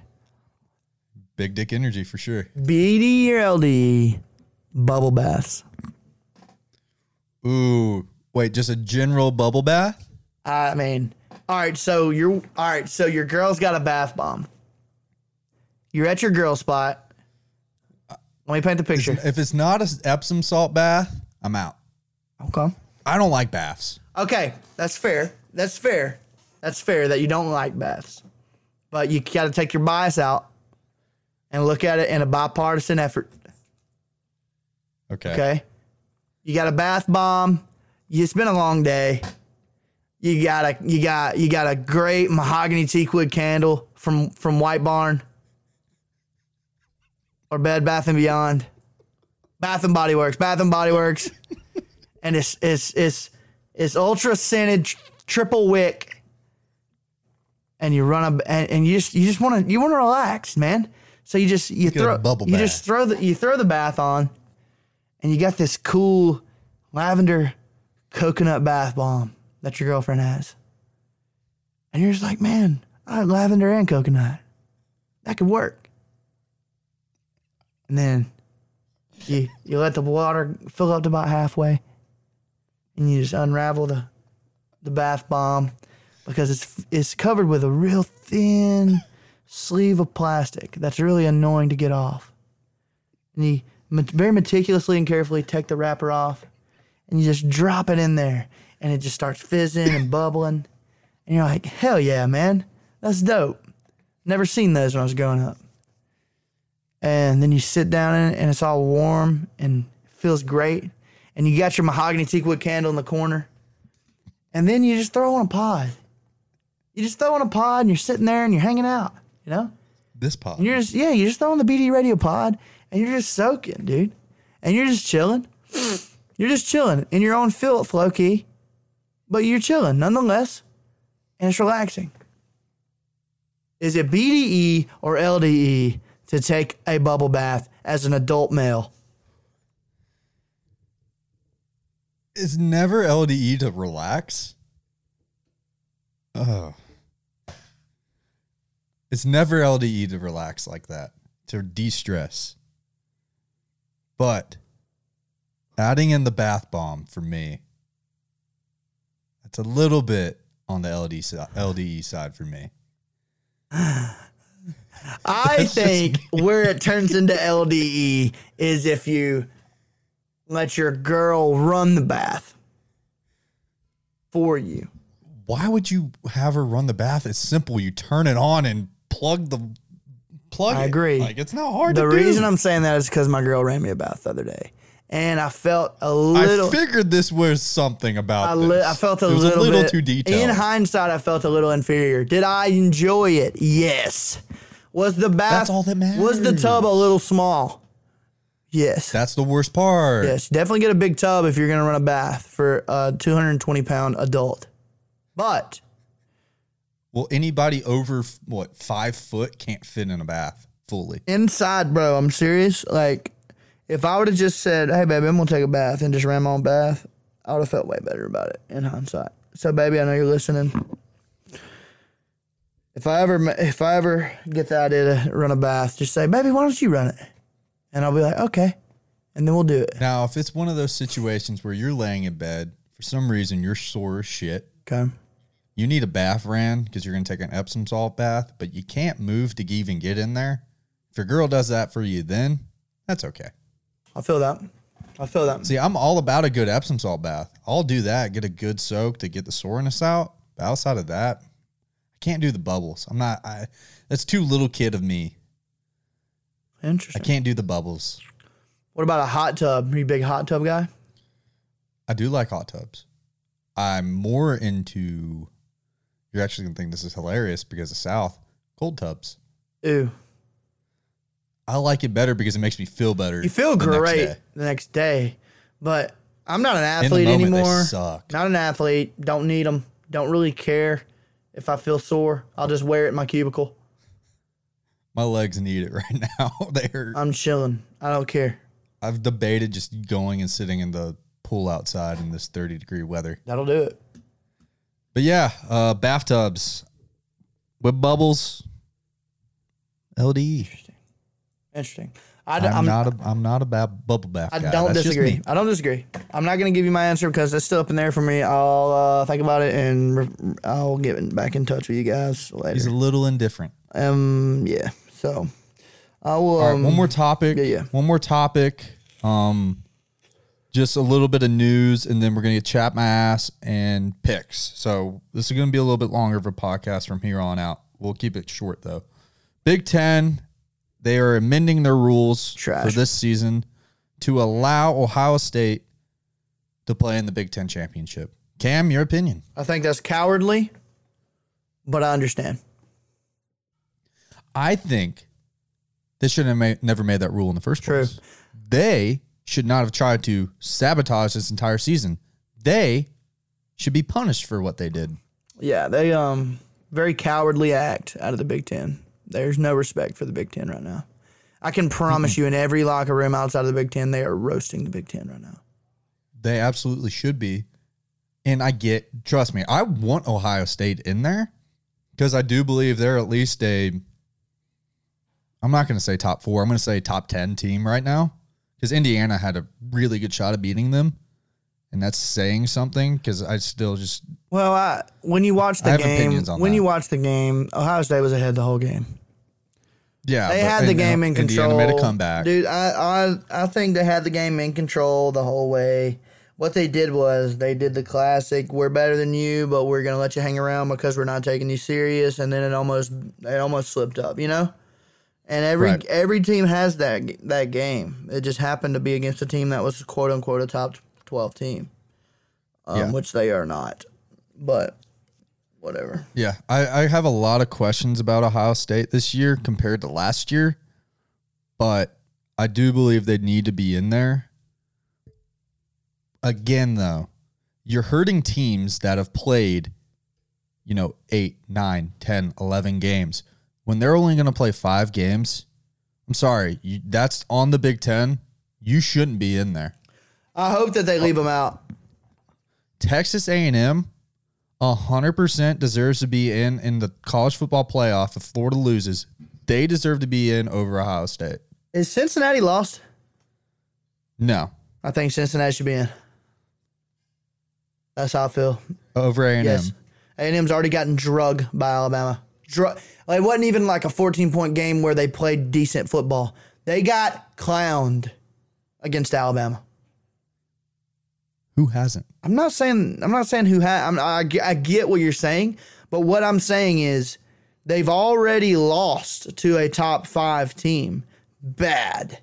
Big dick energy for sure. BD or LD? Bubble baths. Ooh. Wait, just a general bubble bath? I mean, all right, so your girl's got a bath bomb. You're at your girl spot. Let me paint the picture. If it's not an Epsom salt bath, I'm out. Okay. I don't like baths. Okay, that's fair. That's fair that you don't like baths. But you got to take your bias out and look at it in a bipartisan effort. Okay. You got a bath bomb. It's been a long day. You got a great mahogany teakwood candle from White Barn or Bed Bath and Beyond, Bath and Body Works, and it's ultra scented triple wick, and you run a and you just want to relax, man. So you throw the bath on, and you got this cool lavender coconut bath bomb that your girlfriend has. And you're just like, man, I have lavender and coconut. That could work. And then you let the water fill up to about halfway. And you just unravel the bath bomb because it's covered with a real thin sleeve of plastic that's really annoying to get off. And you very meticulously and carefully take the wrapper off and you just drop it in there. And it just starts fizzing and bubbling. And you're like, hell yeah, man. That's dope. Never seen those when I was growing up. And then you sit down in it, and it's all warm and feels great. And you got your mahogany teakwood candle in the corner. And then you just throw on a pod. And you're sitting there, and you're hanging out, you know? This pod. And you're just throwing the BD radio pod, and you're just soaking, dude. And you're just chilling. In your own filth, low-key. But you're chilling nonetheless, and it's relaxing. Is it BDE or LDE to take a bubble bath as an adult male? It's never LDE to relax. Oh. It's never LDE to relax like that, to de-stress. But adding in the bath bomb for me, it's a little bit on the LDE side for me. I think where it turns into LDE is if you let your girl run the bath for you. Why would you have her run the bath? It's simple. You turn it on and plug. I agree. Like, it's not hard to do. The reason I'm saying that is because my girl ran me a bath the other day. And I felt a little... I figured this was something about this. I felt a little bit too detailed. In hindsight, I felt a little inferior. Did I enjoy it? Yes. Was the bath... That's all that matters. Was the tub a little small? Yes. That's the worst part. Yes. Definitely get a big tub if you're going to run a bath for a 220-pound adult. But... Well, anybody over, 5 foot can't fit in a bath fully. Inside, bro. I'm serious. Like... If I would have just said, hey, baby, I'm going to take a bath and just ran my own bath, I would have felt way better about it in hindsight. So, baby, I know you're listening. If I ever get the idea to run a bath, just say, baby, why don't you run it? And I'll be like, okay. And then we'll do it. Now, if it's one of those situations where you're laying in bed, for some reason you're sore as shit. Okay. You need a bath ran because you're going to take an Epsom salt bath, but you can't move to even get in there. If your girl does that for you, then that's okay. I feel that. See, I'm all about a good Epsom salt bath. I'll do that. Get a good soak to get the soreness out. But outside of that, I can't do the bubbles. That's too little kid of me. Interesting. I can't do the bubbles. What about a hot tub? Are you a big hot tub guy? I do like hot tubs. I'm more into, you're actually going to think this is hilarious because of South, cold tubs. Ew. I like it better because it makes me feel better. You feel great the next day. But I'm not an athlete anymore. They suck. Not an athlete. Don't need them. Don't really care if I feel sore. I'll just wear it in my cubicle. My legs need it right now. They hurt. I'm chilling. I don't care. I've debated just going and sitting in the pool outside in this 30-degree weather. That'll do it. But yeah, bathtubs with bubbles. LDE. Interesting. I'm not a bubble bath guy. I don't disagree. I'm not going to give you my answer because it's still up in there for me. I'll think about it and I'll get back in touch with you guys later. He's a little indifferent. Yeah. So I will. All right, one more topic. Yeah. One more topic. Just a little bit of news, and then we're going to chat my ass and picks. So this is going to be a little bit longer of a podcast from here on out. We'll keep it short though. Big Ten. They are amending their rules for this season to allow Ohio State to play in the Big Ten Championship. Cam, your opinion? I think that's cowardly, but I understand. I think they should have never made that rule in the first place. True. They should not have tried to sabotage this entire season. They should be punished for what they did. Yeah, they very cowardly act out of the Big Ten. There's no respect for the Big Ten right now. I can promise you in every locker room outside of the Big Ten, they are roasting the Big Ten right now. They absolutely should be. And I get, trust me, I want Ohio State in there because I do believe they're at least a, I'm not going to say top four. I'm going to say top 10 team right now because Indiana had a really good shot at beating them. And that's saying something because I still just. Well, when you watch the game, Ohio State was ahead the whole game. Yeah, they had the game in control. Indiana made a comeback, dude. I think they had the game in control the whole way. What they did was they did the classic: "We're better than you, but we're gonna let you hang around because we're not taking you serious." And then it almost slipped up, you know. And every team has that game. It just happened to be against a team that was quote unquote a top 12 team, which they are not, but whatever. Yeah, I have a lot of questions about Ohio State this year compared to last year, but I do believe they need to be in there. Again, though, you're hurting teams that have played, 8, 9, 10, 11 games. When they're only going to play 5 games, I'm sorry, that's on the Big Ten. You shouldn't be in there. I hope that they leave them out. Texas A&M 100% deserves to be in the college football playoff. If Florida loses, they deserve to be in over Ohio State. Is Cincinnati lost? No. I think Cincinnati should be in. That's how I feel. Over A&M. Yes. A&M's already gotten drugged by Alabama. It wasn't even like a 14-point game where they played decent football. They got clowned against Alabama. Who hasn't? I'm not saying who has. I get what you're saying, but what I'm saying is they've already lost to a top 5 team. Bad.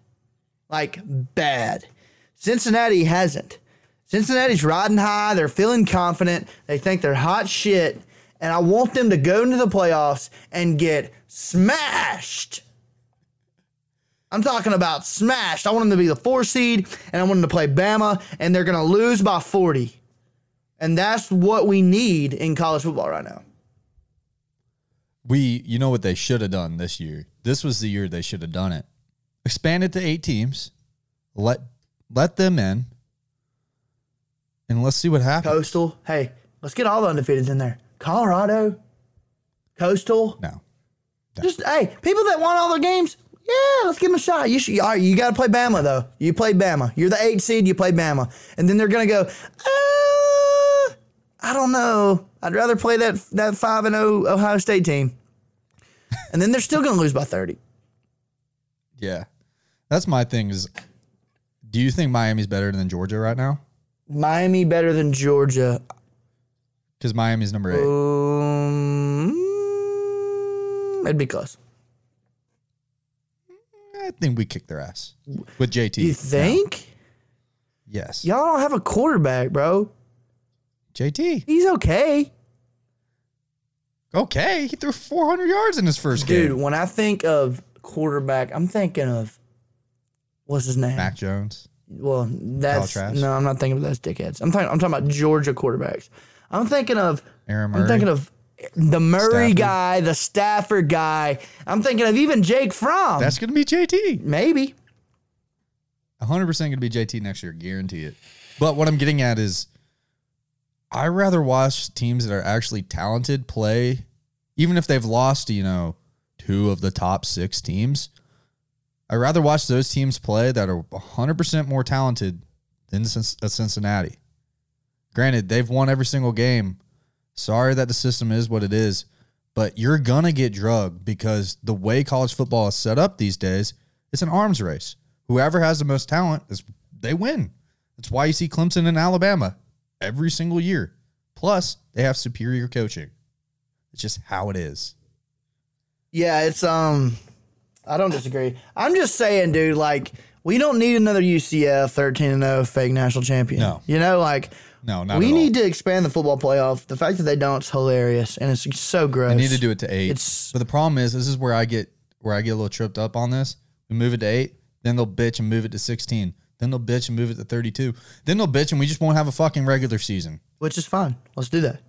Cincinnati hasn't. Cincinnati's riding high. They're feeling confident. They think they're hot shit, and I want them to go into the playoffs and get smashed. I'm talking about smashed. I want them to be the 4 seed, and I want them to play Bama, and they're going to lose by 40. And that's what we need in college football right now. You know what they should have done this year? This was the year they should have done it. Expand it to 8 teams. Let them in. And let's see what happens. Coastal. Hey, let's get all the undefeateds in there. Colorado. Coastal. No. Just, hey, people that won all their games. Yeah, let's give them a shot. You got to play Bama, though. You play Bama. You're the 8 seed. You play Bama. And then they're going to go, I don't know. I'd rather play that 5-0 Ohio State team. And then they're still going to lose by 30. Yeah. That's my thing is, do you think Miami's better than Georgia right now? Miami better than Georgia. Because Miami's number 8. It'd be close. I think we kicked their ass with JT. You think? No. Yes. Y'all don't have a quarterback, bro. JT. He's okay. Okay. He threw 400 yards in his first game. Dude, when I think of quarterback, I'm thinking of, what's his name? Mac Jones. Well, that's, no, I'm not thinking of those dickheads. I'm talking about Georgia quarterbacks. I'm thinking of Aaron Murray. I'm thinking of the Murray guy, the Stafford guy. I'm thinking of even Jake Fromm. That's going to be JT. Maybe. 100% going to be JT next year. Guarantee it. But what I'm getting at is I rather watch teams that are actually talented play, even if they've lost, you know, two of the top six teams. I rather watch those teams play that are 100% more talented than Cincinnati. Granted, they've won every single game. Sorry that the system is what it is, but you're going to get drugged because the way college football is set up these days, it's an arms race. Whoever has the most talent, they win. That's why you see Clemson and Alabama every single year. Plus, they have superior coaching. It's just how it is. Yeah, it's I don't disagree. I'm just saying, dude, like, we don't need another UCF 13-0 fake national champion. No. You know, like, no, not we need to expand the football playoff. The fact that they don't is hilarious, and it's so gross. They need to do it to 8. But the problem is, this is where I get a little tripped up on this. We move it to 8, then they'll bitch and move it to 16. Then they'll bitch and move it to 32. Then they'll bitch and we just won't have a fucking regular season. Which is fine. Let's do that.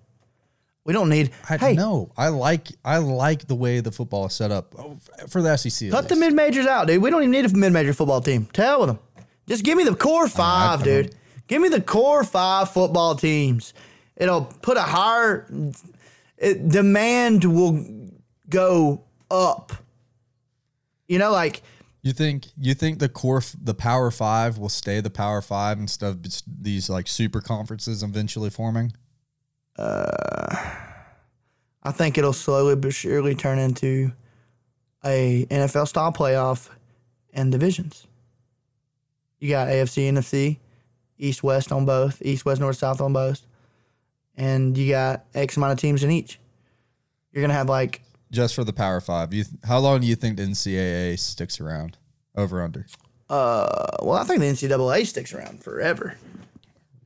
We don't need. No, I like the way the football is set up for the SEC. Cut the mid majors out, dude. We don't even need a mid major football team. Tell them, just give me the core five, dude. Give me the core five football teams. It'll put a higher demand will go up. You know, like you think the Power Five will stay the Power Five instead of these like super conferences eventually forming. I think it'll slowly but surely turn into a NFL-style playoff and divisions. You got AFC, NFC, East-West on both, East-West, North-South on both, and you got X amount of teams in each. You're going to have like... Just for the Power Five, how long do you think the NCAA sticks around, over under? Well, I think the NCAA sticks around forever.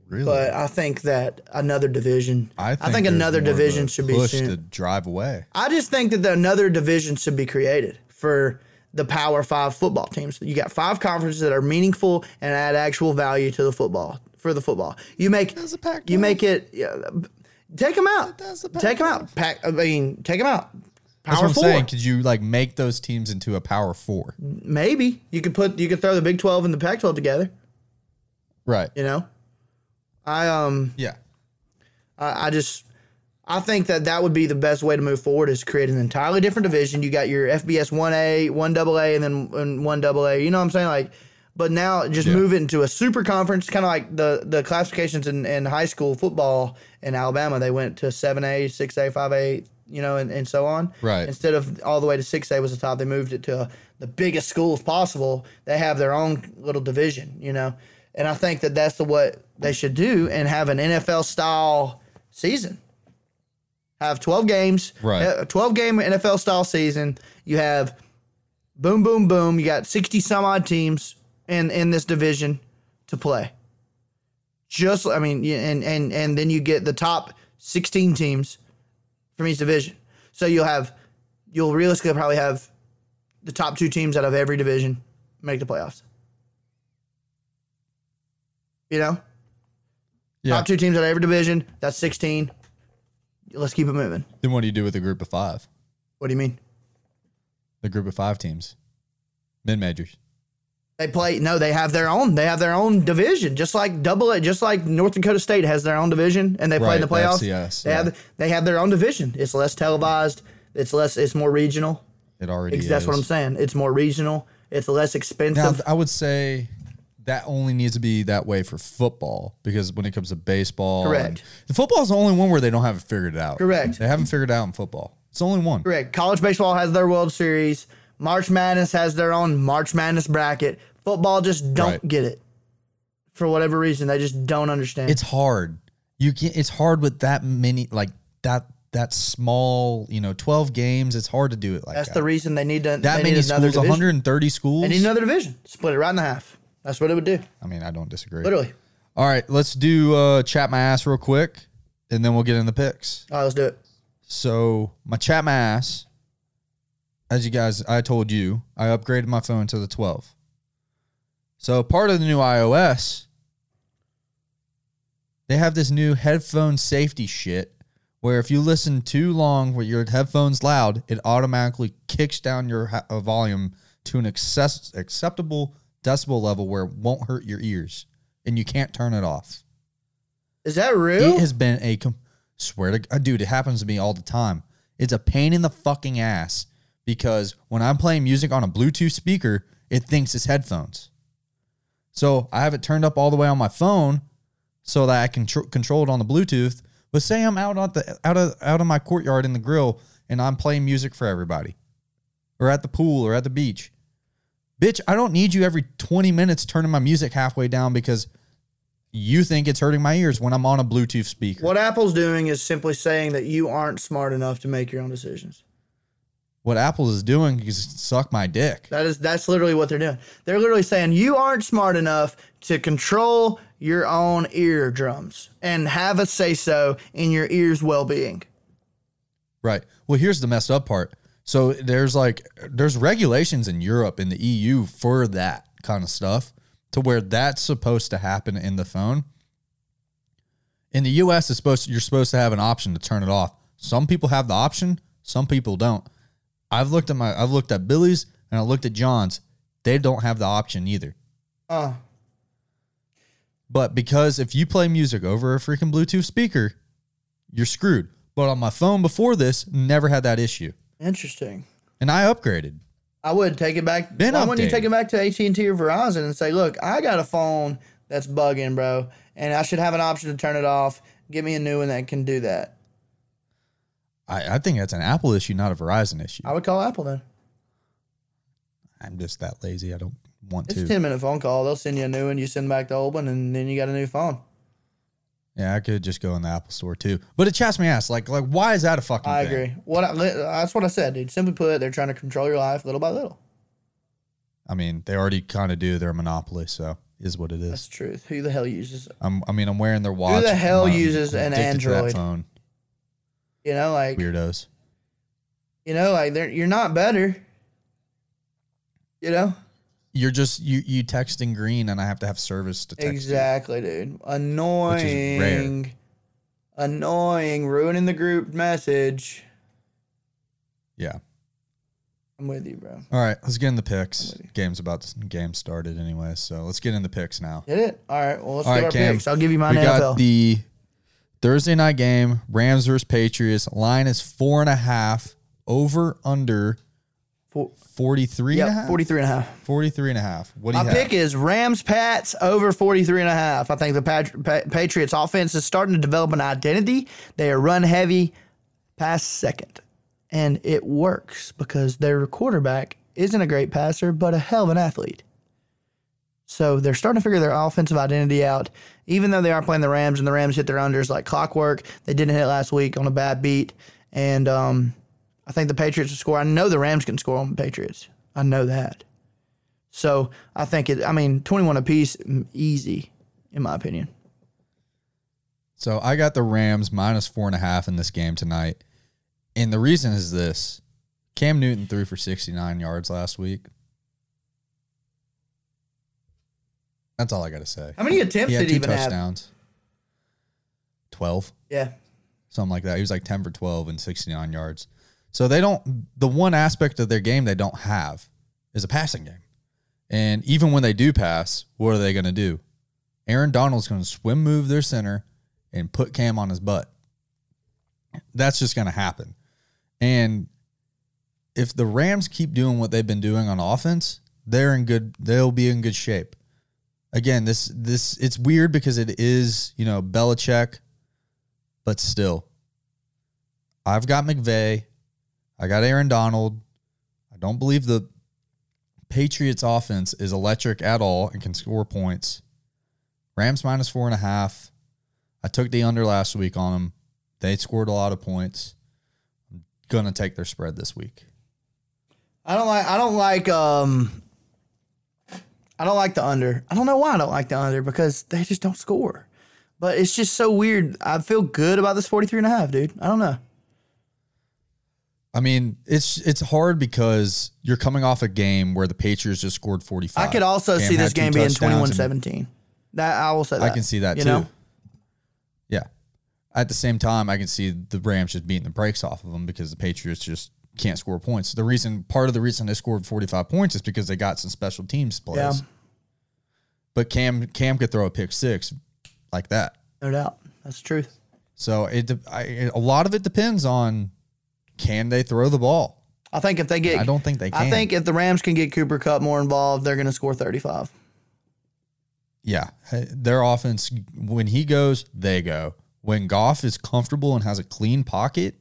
Really? But I think that another division. I think another division should be pushed to drive away. I just think that another division should be created for the Power Five football teams. You got five conferences that are meaningful and add actual value to the football. For the football, you make it. Yeah, take them out. Take them out. Power That's what I'm four. Saying. Could you like make those teams into a Power Four? Maybe you could throw the Big 12 and the Pac-12 together. Right. You know. I think that would be the best way to move forward is create an entirely different division. You got your FBS 1A, 1AA, and 1AA. You know what I'm saying? Like, but now just move it into a super conference, kind of like the classifications in high school football in Alabama. They went to 7A, 6A, 5A, you know, and so on. Right. Instead of all the way to 6A was the top, they moved it to the biggest schools possible. They have their own little division, you know. And I think that's what they should do and have an NFL-style season. Have 12 games. Right. A 12-game NFL-style season. You have boom, boom, boom. You got 60-some-odd teams in this division to play. Just, I mean, and then you get the top 16 teams from each division. So you'll realistically probably have the top two teams out of every division make the playoffs. You know? Yeah. Top two teams out of every division. That's 16. Let's keep it moving. Then what do you do with the group of five? What do you mean? The group of five teams. Mid-majors. They have their own. They have their own division. Just like North Dakota State has their own division and they play in the playoffs. FCS, they have their own division. It's less televised. It's more regional. It already is. That's what I'm saying. It's more regional. It's less expensive. Now, I would say that only needs to be that way for football because when it comes to baseball. Correct. The football is the only one where they don't have it figured out. Correct. They haven't figured it out in football. It's the only one. Correct. College baseball has their World Series. March Madness has their own March Madness bracket. Football just don't get it. For whatever reason, they just don't understand. It's hard. It's hard with that many, like that small, you know, 12 games. It's hard to do it like that. That's the reason they need to. That many schools, 130 schools. They need another division. Split it right in the half. That's what it would do. I mean, I don't disagree. Literally. All right, let's do chat my ass real quick, and then we'll get in the picks. All right, let's do it. So my chat my ass, as you guys, I told you, I upgraded my phone to the 12. So part of the new iOS, they have this new headphone safety shit where if you listen too long with your headphones loud, it automatically kicks down your volume to an acceptable decibel level where it won't hurt your ears, and you can't turn it off. Is that real? It has been a... swear to God, dude, it happens to me all the time. It's a pain in the fucking ass because when I'm playing music on a Bluetooth speaker, it thinks it's headphones. So I have it turned up all the way on my phone so that I can control it on the Bluetooth. But say I'm out of my courtyard in the grill and I'm playing music for everybody, or at the pool or at the beach. Bitch, I don't need you every 20 minutes turning my music halfway down because you think it's hurting my ears when I'm on a Bluetooth speaker. What Apple's doing is simply saying that you aren't smart enough to make your own decisions. What Apple is doing is suck my dick. That's literally what they're doing. They're literally saying you aren't smart enough to control your own eardrums and have a say-so in your ears' well-being. Right. Well, here's the messed up part. So there's regulations in Europe, in the EU, for that kind of stuff, to where that's supposed to happen in the phone. In the U.S., you're supposed to have an option to turn it off. Some people have the option, some people don't. I've looked at Billy's and I looked at John's. They don't have the option either. But because if you play music over a freaking Bluetooth speaker, you're screwed. But on my phone before this, never had that issue. Interesting. And I upgraded. I would take it back. Why wouldn't you take it back to AT&T or Verizon and say, look, I got a phone that's bugging, bro, and I should have an option to turn it off. Give me a new one that can do that. I think that's an Apple issue, not a Verizon issue. I would call Apple then. I'm just that lazy. I don't want to. It's a 10-minute phone call. They'll send you a new one. You send back the old one, and then you got a new phone. Yeah, I could just go in the Apple store too, but it chaps my ass. Like, why is that a fucking thing? I agree. That's what I said, dude. Simply put, they're trying to control your life little by little. I mean, they already kind of do. They're a monopoly, so is what it is. That's the truth. Who the hell uses it? I'm wearing their watch. Who the hell uses an Android phone? You know, like weirdos. You know, like you're not better. You know. You're just you texting green, and I have to have service to text. Exactly, dude. Annoying. Which is rare. Annoying. Ruining the group message. Yeah. I'm with you, bro. All right, let's get in the picks. Game started anyway, so let's get in the picks now. Did it? All right, well, let's do our picks. I'll give you mine. We NFL. Got the Thursday night game, Rams versus Patriots. Line is 4.5. Over, under 43 and a half? 43 and a half. 43 and a half. What do you have? My pick is Rams-Pats over 43 and a half. I think the Patriots offense is starting to develop an identity. They are run heavy pass second. And it works because their quarterback isn't a great passer, but a hell of an athlete. So they're starting to figure their offensive identity out. Even though they are playing the Rams and the Rams hit their unders like clockwork, they didn't hit last week on a bad beat. And, I think the Patriots will score. I know the Rams can score on the Patriots. I know that. So, I think 21 apiece, easy, in my opinion. So, I got the Rams minus 4.5 in this game tonight. And the reason is this. Cam Newton threw for 69 yards last week. That's all I got to say. How many attempts did he even have? He had 2 touchdowns. 12. Yeah. Something like that. He was like 10 for 12 and 69 yards. So the one aspect of their game they don't have is a passing game. And even when they do pass, what are they going to do? Aaron Donald's going to swim move their center and put Cam on his butt. That's just going to happen. And if the Rams keep doing what they've been doing on offense, they'll be in good shape. Again, this it's weird because it is, you know, Belichick, but still. I've got McVay. I got Aaron Donald. I don't believe the Patriots offense is electric at all and can score points. Rams minus 4.5. I took the under last week on them. They scored a lot of points. I'm gonna take their spread this week. I don't like the under. I don't know why I don't like the under because they just don't score. But it's just so weird. I feel good about this 43.5, dude. I don't know. I mean, it's hard because you're coming off a game where the Patriots just scored 45. I could also see this game being 21-17. I will say that. I can see that, too. Know? Yeah. At the same time, I can see the Rams just beating the brakes off of them because the Patriots just can't score points. The reason, part of the reason they scored 45 points is because they got some special teams plays. Yeah. But Cam could throw a pick six like that. No doubt. That's the truth. So a lot of it depends on can they throw the ball. I think if they get... I don't think they can. I think if the Rams can get Cooper Kupp more involved, they're going to score 35. Yeah. Their offense, when he goes, they go. When Goff is comfortable and has a clean pocket,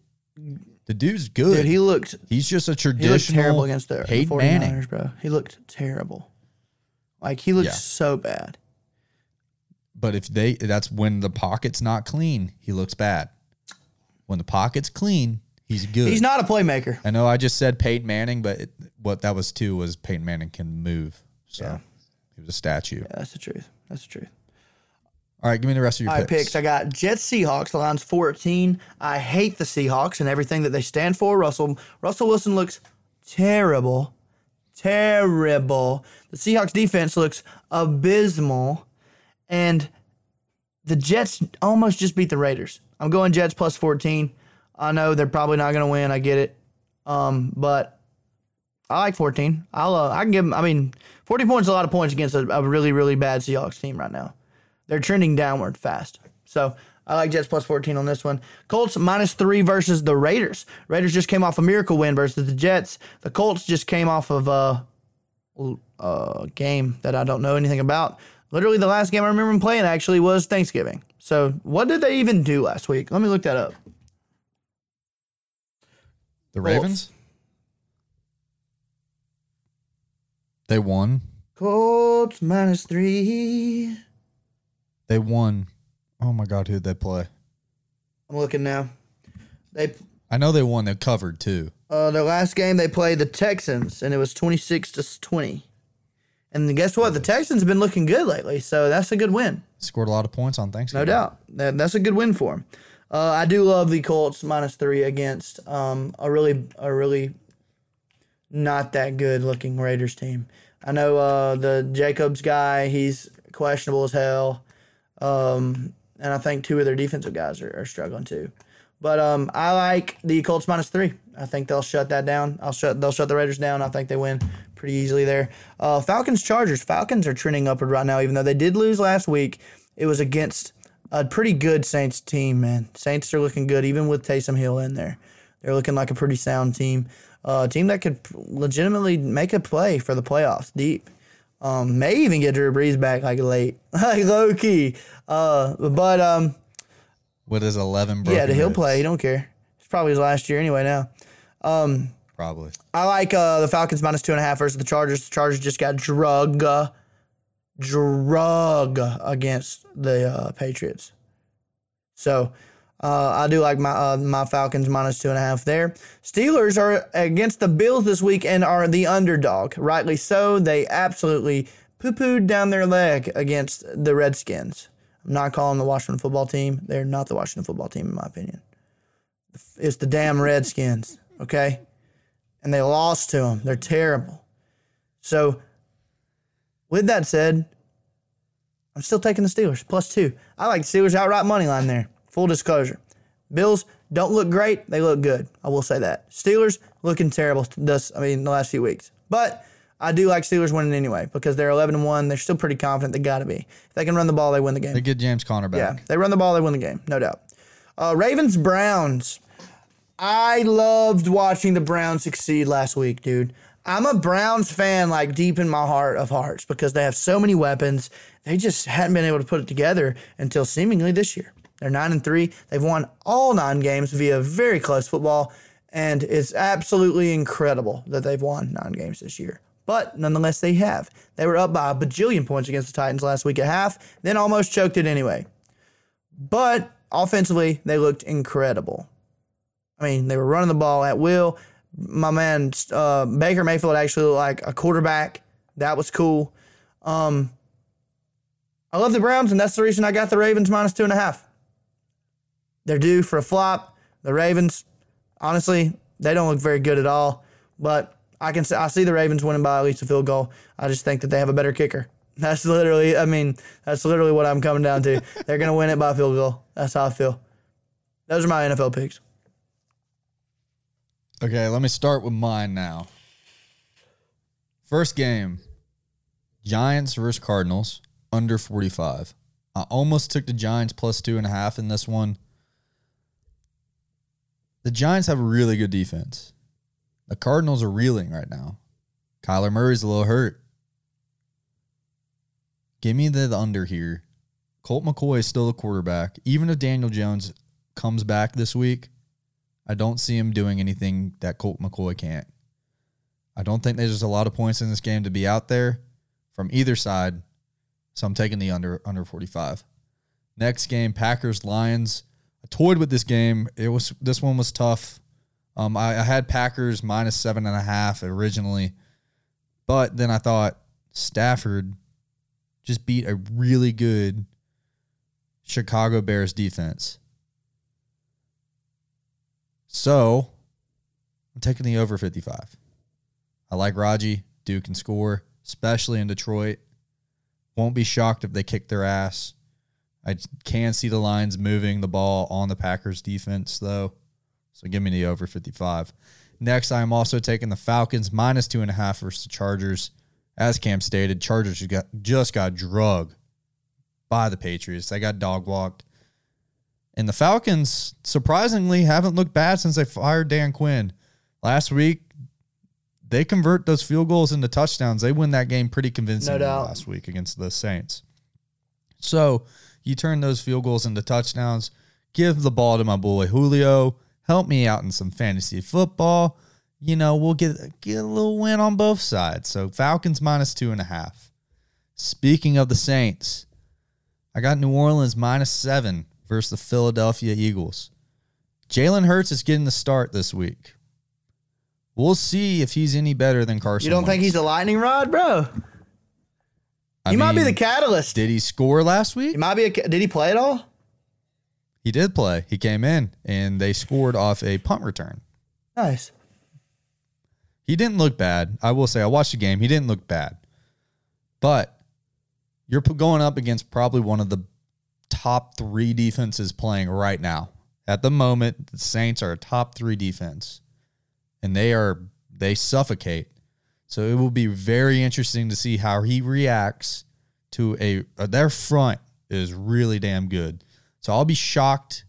the dude's good. Dude, he's just a traditional... He looked terrible against the 49ers, bro. He looked terrible. Like, he looked so bad. But if that's when the pocket's not clean, he looks bad. When the pocket's clean, he's good. He's not a playmaker. I know I just said Peyton Manning, but what that was too was Peyton Manning can move. So he was a statue. Yeah, that's the truth. That's the truth. All right, give me the rest of your picks. I got Jets Seahawks. The line's 14. I hate the Seahawks and everything that they stand for. Russell Wilson looks terrible. Terrible. The Seahawks defense looks abysmal. And the Jets almost just beat the Raiders. I'm going Jets plus 14. I know they're probably not going to win. I get it. But I like 14. I can give them, 40 points is a lot of points against a really, really bad Seahawks team right now. They're trending downward fast. So I like Jets plus 14 on this one. Colts minus 3 versus the Raiders. Raiders just came off a miracle win versus the Jets. The Colts just came off of a game that I don't know anything about. Literally the last game I remember them playing actually was Thanksgiving. So what did they even do last week? Let me look that up. The Colts. Ravens? They won. Colts minus 3. They won. Oh, my God, who did they play? I'm looking now. I know they won. They covered, too. Their last game, they played the Texans, and it was 26-20. And guess what? The Texans have been looking good lately, so that's a good win. Scored a lot of points on Thanksgiving. No doubt. That's a good win for them. I do love the Colts minus 3 against a really not that good looking Raiders team. I know the Jacobs guy, he's questionable as hell. And I think 2 of their defensive guys are struggling too. But I like the Colts minus 3. I think they'll shut that down. They'll shut the Raiders down. I think they win pretty easily there. Falcons, Chargers. Falcons are trending upward right now, even though they did lose last week. It was against a pretty good Saints team, man. Saints are looking good, even with Taysom Hill in there. They're looking like a pretty sound team. A team that could legitimately make a play for the playoffs deep. May even get Drew Brees back like late, like low key. But what is 11? Yeah, he'll play. He don't care. It's probably his last year anyway now. Probably. I like the Falcons minus 2.5 versus the Chargers. The Chargers just got drug against the Patriots. So I do like my Falcons minus 2.5 there. Steelers are against the Bills this week and are the underdog. Rightly so. They absolutely poo-pooed down their leg against the Redskins. I'm not calling the Washington football team. They're not the Washington football team, in my opinion. It's the damn Redskins, okay? And they lost to them. They're terrible. So, with that said, I'm still taking the Steelers, plus 2. I like the Steelers outright money line there. Full disclosure. Bills don't look great. They look good. I will say that. Steelers looking terrible the last few weeks. But I do like Steelers winning anyway because they're 11-1. They're still pretty confident. They got to be. If they can run the ball, they win the game. They get James Conner back. Yeah, they run the ball, they win the game. No doubt. Ravens, Browns. I loved watching the Browns succeed last week, dude. I'm a Browns fan, like, deep in my heart of hearts because they have so many weapons. They just hadn't been able to put it together until seemingly this year. They're 9-3. They've won all 9 games via very close football, and it's absolutely incredible that they've won 9 games this year. But nonetheless, they have. They were up by a bajillion points against the Titans last week at half, then almost choked it anyway. But offensively, they looked incredible. They were running the ball at will. My man Baker Mayfield actually looked like a quarterback. That was cool. I love the Browns, and that's the reason I got the Ravens minus 2.5. They're due for a flop. The Ravens, honestly, they don't look very good at all. But I see the Ravens winning by at least a field goal. I just think that they have a better kicker. That's literally what I'm coming down to. They're going to win it by a field goal. That's how I feel. Those are my NFL picks. Okay, let me start with mine now. First game, Giants versus Cardinals, under 45. I almost took the Giants plus 2.5 in this one. The Giants have a really good defense. The Cardinals are reeling right now. Kyler Murray's a little hurt. Give me the under here. Colt McCoy is still the quarterback. Even if Daniel Jones comes back this week, I don't see him doing anything that Colt McCoy can't. I don't think there's just a lot of points in this game to be out there from either side, so I'm taking the under 45. Next game, Packers-Lions. I toyed with this game. This one was tough. I had Packers minus 7.5 originally, but then I thought Stafford just beat a really good Chicago Bears defense. So, I'm taking the over 55. I like Raji. Duke can score, especially in Detroit. Won't be shocked if they kick their ass. I can see the Lions moving the ball on the Packers defense, though. So, give me the over 55. Next, I am also taking the Falcons minus 2.5 versus the Chargers. As Cam stated, Chargers just got drugged by the Patriots. They got dog walked. And the Falcons, surprisingly, haven't looked bad since they fired Dan Quinn. Last week, they convert those field goals into touchdowns. They win that game pretty convincingly last week against the Saints. So, you turn those field goals into touchdowns. Give the ball to my boy Julio. Help me out in some fantasy football. You know, we'll get a little win on both sides. So, Falcons minus 2.5. Speaking of the Saints, I got New Orleans minus 7 versus the Philadelphia Eagles. Jalen Hurts is getting the start this week. We'll see if he's any better than Carson Wentz. You don't think he's a lightning rod, bro? He might be the catalyst. Did he score last week? Did he play at all? He did play. He came in, and they scored off a punt return. Nice. He didn't look bad. I will say, I watched the game. He didn't look bad. But you're going up against probably one of the top 3 defenses playing right now. At the moment, the Saints are a top 3 defense. And they suffocate. So it will be very interesting to see how he reacts to their front is really damn good. So I'll be shocked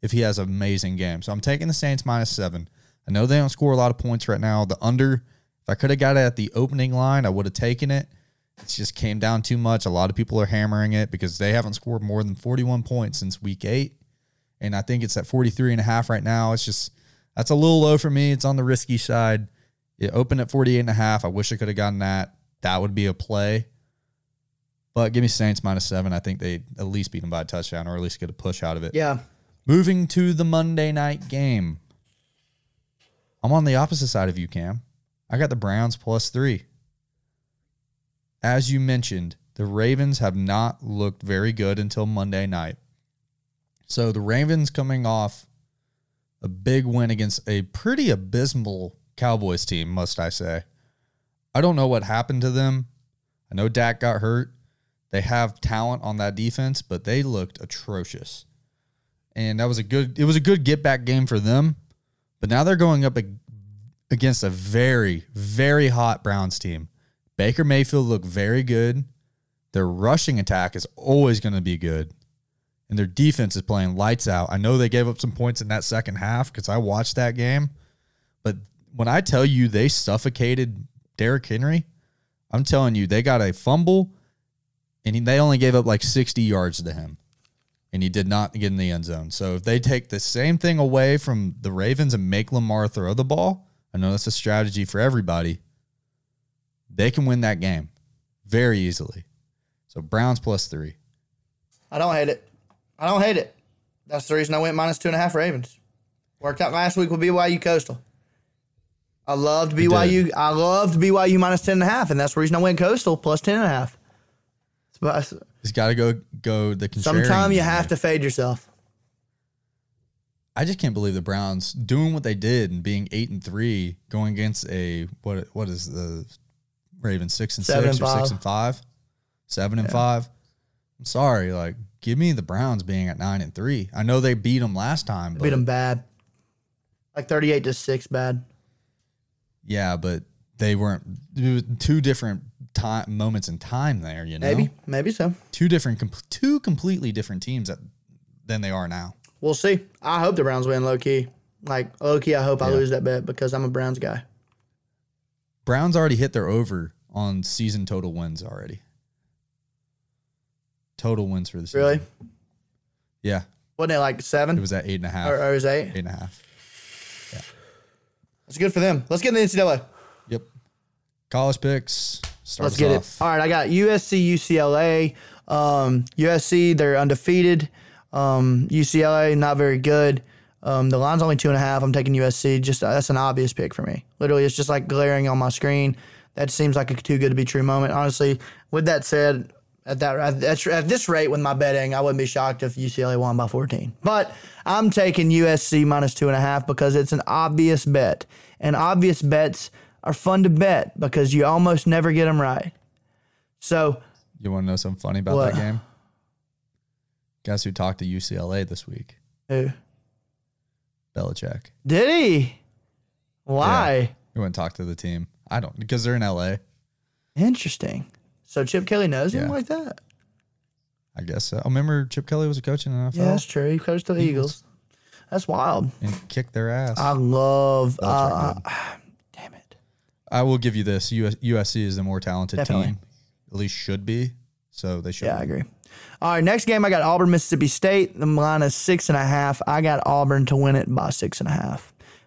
if he has an amazing game. So I'm taking the Saints minus 7. I know they don't score a lot of points right now. The under, if I could have got it at the opening line, I would have taken it. It just came down too much. A lot of people are hammering it because they haven't scored more than 41 points since week 8. And I think it's at 43.5 right now. It's just, that's a little low for me. It's on the risky side. It opened at 48.5. I wish I could have gotten that. That would be a play. But give me Saints minus 7. I think they at least beat them by a touchdown or at least get a push out of it. Yeah. Moving to the Monday night game. I'm on the opposite side of you, Cam. I got the Browns plus 3. As you mentioned, the Ravens have not looked very good until Monday night. So the Ravens coming off a big win against a pretty abysmal Cowboys team, must I say. I don't know what happened to them. I know Dak got hurt. They have talent on that defense, but they looked atrocious. And that was a good get-back game for them. But now they're going up against a very, very hot Browns team. Baker Mayfield looked very good. Their rushing attack is always going to be good. And their defense is playing lights out. I know they gave up some points in that second half because I watched that game. But when I tell you they suffocated Derrick Henry, I'm telling you, they got a fumble, and they only gave up like 60 yards to him. And he did not get in the end zone. So if they take the same thing away from the Ravens and make Lamar throw the ball, I know that's a strategy for everybody, they can win that game very easily. So Browns plus 3. I don't hate it. I don't hate it. That's the reason I went minus 2.5 Ravens. Worked out last week with BYU Coastal. I loved BYU. I loved BYU minus 10.5, and that's the reason I went Coastal plus 10.5. It's got to go the contrarian. Sometime you have to fade yourself. I just can't believe the Browns doing what they did and being 8-3 going against a what is the Ravens 6-6 or 6-5, 7-5. I'm sorry, like give me the Browns being at 9-3. I know they beat them last time. Beat them bad. Like 38-6 bad. Yeah, but they weren't two different time moments in time there, you know? Maybe so. Two completely different teams than they are now. We'll see. I hope the Browns win low-key. Like, low-key, I hope I lose that bet because I'm a Browns guy. Browns already hit their over on season total wins already. Total wins for the season. Really? Yeah. Wasn't it like 7? It was at 8.5. Or it was 8? 8.5. Yeah. That's good for them. Let's get in the NCAA. Yep. College picks. Let's get it. All right, I got USC, UCLA. USC, they're undefeated. UCLA, not very good. The line's only 2.5. I'm taking USC. Just that's an obvious pick for me. Literally, it's just like glaring on my screen. That seems like a too good to be true moment. Honestly, with that said, at this rate with my betting, I wouldn't be shocked if UCLA won by 14. But I'm taking USC minus 2.5 because it's an obvious bet. And obvious bets are fun to bet because you almost never get them right. So you want to know something funny about that game? Guess who talked to UCLA this week? Who? Belichick. Did he? Why? Yeah, he wouldn't talk to the team. I don't, because they're in LA. Interesting. So Chip Kelly knows him like that? I guess so. I remember Chip Kelly was a coach in the NFL. Yeah, that's true. He coached the Eagles. That's wild. And kicked their ass. I love damn it. I will give you this. USC is the more talented team. At least should be. So they should. Yeah, I agree. All right, next game I got Auburn, Mississippi State. The line is 6.5. I got Auburn to win it by 6.5.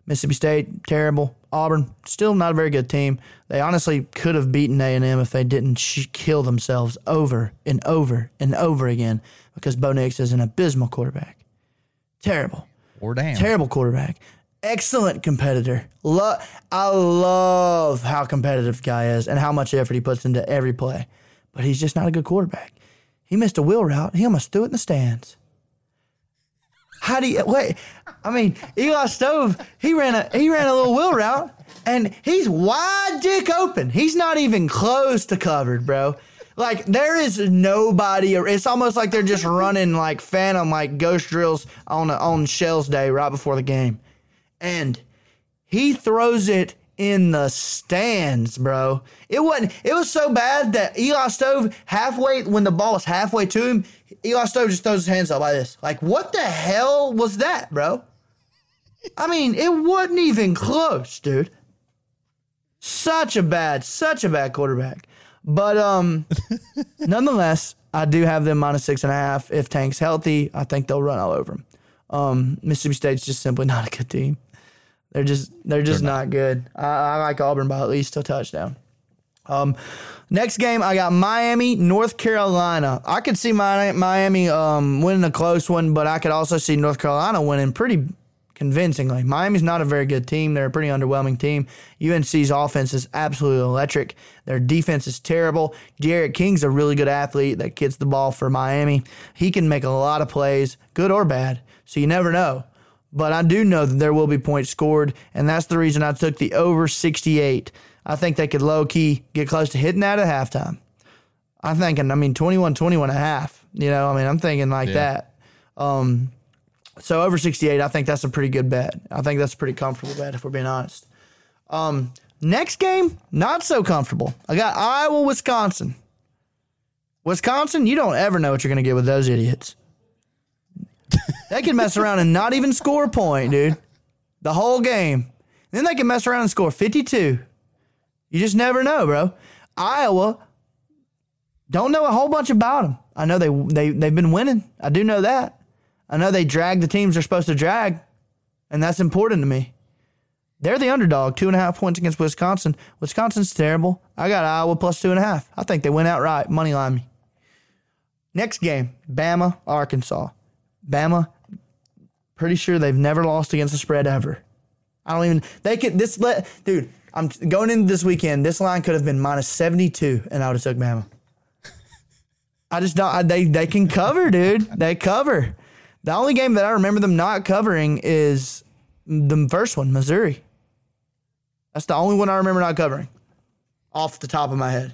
Mississippi State, terrible. Auburn, still not a very good team. They honestly could have beaten A&M if they didn't kill themselves over and over and over again because Bo Nix is an abysmal quarterback. Terrible. Or damn. Terrible quarterback. Excellent competitor. I love how competitive the guy is and how much effort he puts into every play. But he's just not a good quarterback. He missed a wheel route. He almost threw it in the stands. How do you wait? I mean, Eli Stove, he ran a little wheel route, and he's wide dick open. He's not even close to covered, bro. Like there is nobody. It's almost like they're just running like phantom, like ghost drills on Shells Day right before the game, and he throws it in the stands, bro. It was so bad that Eli Stove when the ball was halfway to him, Eli Stove just throws his hands up like this. Like, what the hell was that, bro? I mean, it wasn't even close, dude. Such a bad quarterback. But nonetheless, I do have them minus 6.5. If Tank's healthy, I think they'll run all over him. Mississippi State's just simply not a good team. They're not good. I like Auburn by at least a touchdown. Next game, I got Miami, North Carolina. I could see Miami winning a close one, but I could also see North Carolina winning pretty convincingly. Miami's not a very good team. They're a pretty underwhelming team. UNC's offense is absolutely electric. Their defense is terrible. Derek King's a really good athlete that gets the ball for Miami. He can make a lot of plays, good or bad, so you never know. But I do know that there will be points scored, and that's the reason I took the over 68. I think they could low-key get close to hitting that at halftime. I'm thinking, 21-21.5. You know, I'm thinking like that. So over 68, I think that's a pretty good bet. I think that's a pretty comfortable bet, if we're being honest. Next game, not so comfortable. I got Iowa, Wisconsin. Wisconsin, you don't ever know what you're going to get with those idiots. They can mess around and not even score a point, dude. The whole game. Then they can mess around and score 52. You just never know, bro. Iowa, don't know a whole bunch about them. I know they've been winning. I do know that. I know they drag the teams they're supposed to drag, and that's important to me. They're the underdog, 2.5 points against Wisconsin. Wisconsin's terrible. I got Iowa plus 2.5. I think they win outright. Money line me. Next game, Bama, Arkansas. Bama, pretty sure they've never lost against the spread ever. Dude, I'm going into this weekend. This line could have been minus 72, and I would have took Bama. I just don't. They can cover, dude. They cover. The only game that I remember them not covering is the first one, Missouri. That's the only one I remember not covering, off the top of my head.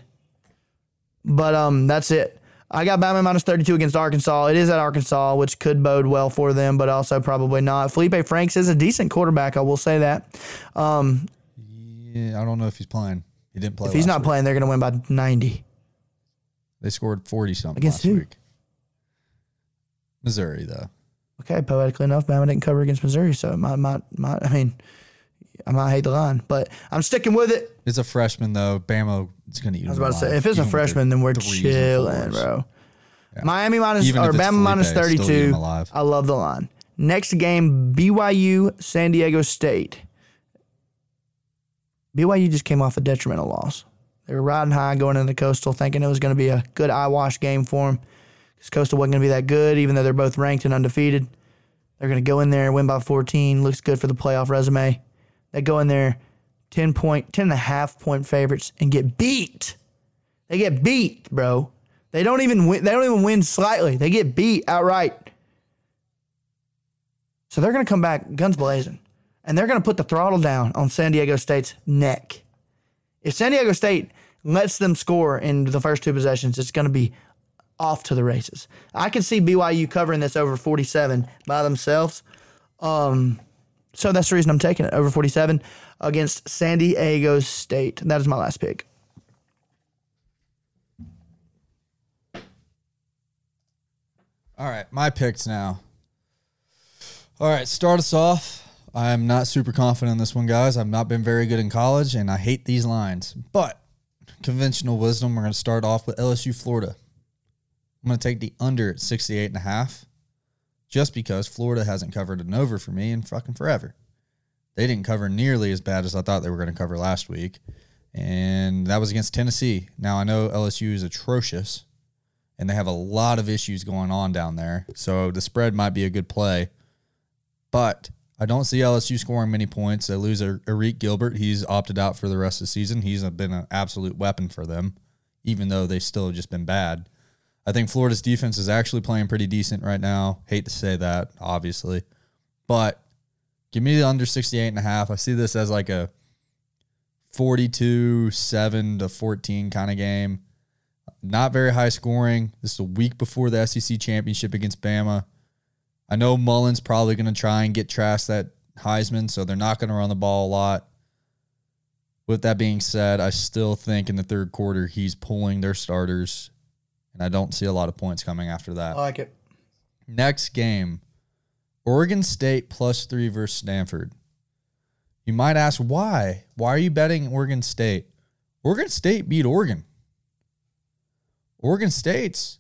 But that's it. I got Bama minus 32 against Arkansas. It is at Arkansas, which could bode well for them, but also probably not. Felipe Franks is a decent quarterback, I will say that. Yeah, I don't know if he's playing. He didn't play. If he's not playing, they're going to win by 90. They scored 40-something against last week. Missouri, though. Okay, poetically enough, Bama didn't cover against Missouri, so it might. I mean, I might hate the line, but I'm sticking with it. It's a freshman, though. Bama is going to eat. I was about to say, if it's a freshman, then we're chilling, bro. Yeah. Miami minus or Bama minus 32. I love the line. Next game, BYU, San Diego State. BYU just came off a detrimental loss. They were riding high going into Coastal, thinking it was going to be a good eyewash game for them. Because Coastal wasn't going to be that good, even though they're both ranked and undefeated. They're going to go in there, win by 14. Looks good for the playoff resume. They go in there, 10.5 point favorites, and get beat. They get beat, bro. They don't even win. They don't even win slightly. They get beat outright. So they're going to come back guns blazing. And they're going to put the throttle down on San Diego State's neck. If San Diego State lets them score in the first two possessions, it's going to be off to the races. I can see BYU covering this over 47 by themselves. So that's the reason I'm taking it, over 47 against San Diego State. That is my last pick. All right, my picks now. All right, start us off. I'm not super confident in this one, guys. I've not been very good in college, and I hate these lines. But conventional wisdom, we're going to start off with LSU, Florida. I'm going to take the under at 68.5 just because Florida hasn't covered an over for me in fucking forever. They didn't cover nearly as bad as I thought they were going to cover last week, and that was against Tennessee. Now, I know LSU is atrocious, and they have a lot of issues going on down there, so the spread might be a good play, but I don't see LSU scoring many points. They lose Eric Gilbert. He's opted out for the rest of the season. He's been an absolute weapon for them, even though they still have just been bad. I think Florida's defense is actually playing pretty decent right now. Hate to say that, obviously. But give me the under 68.5. I see this as like a 42-7 to 14 kind of game. Not very high scoring. This is a week before the SEC championship against Bama. I know Mullen's probably going to try and get trashed that Heisman, so they're not going to run the ball a lot. With that being said, I still think in the third quarter he's pulling their starters, and I don't see a lot of points coming after that. I like it. Next game, Oregon State +3 versus Stanford. You might ask, why? Why are you betting Oregon State? Oregon State beat Oregon. Oregon State's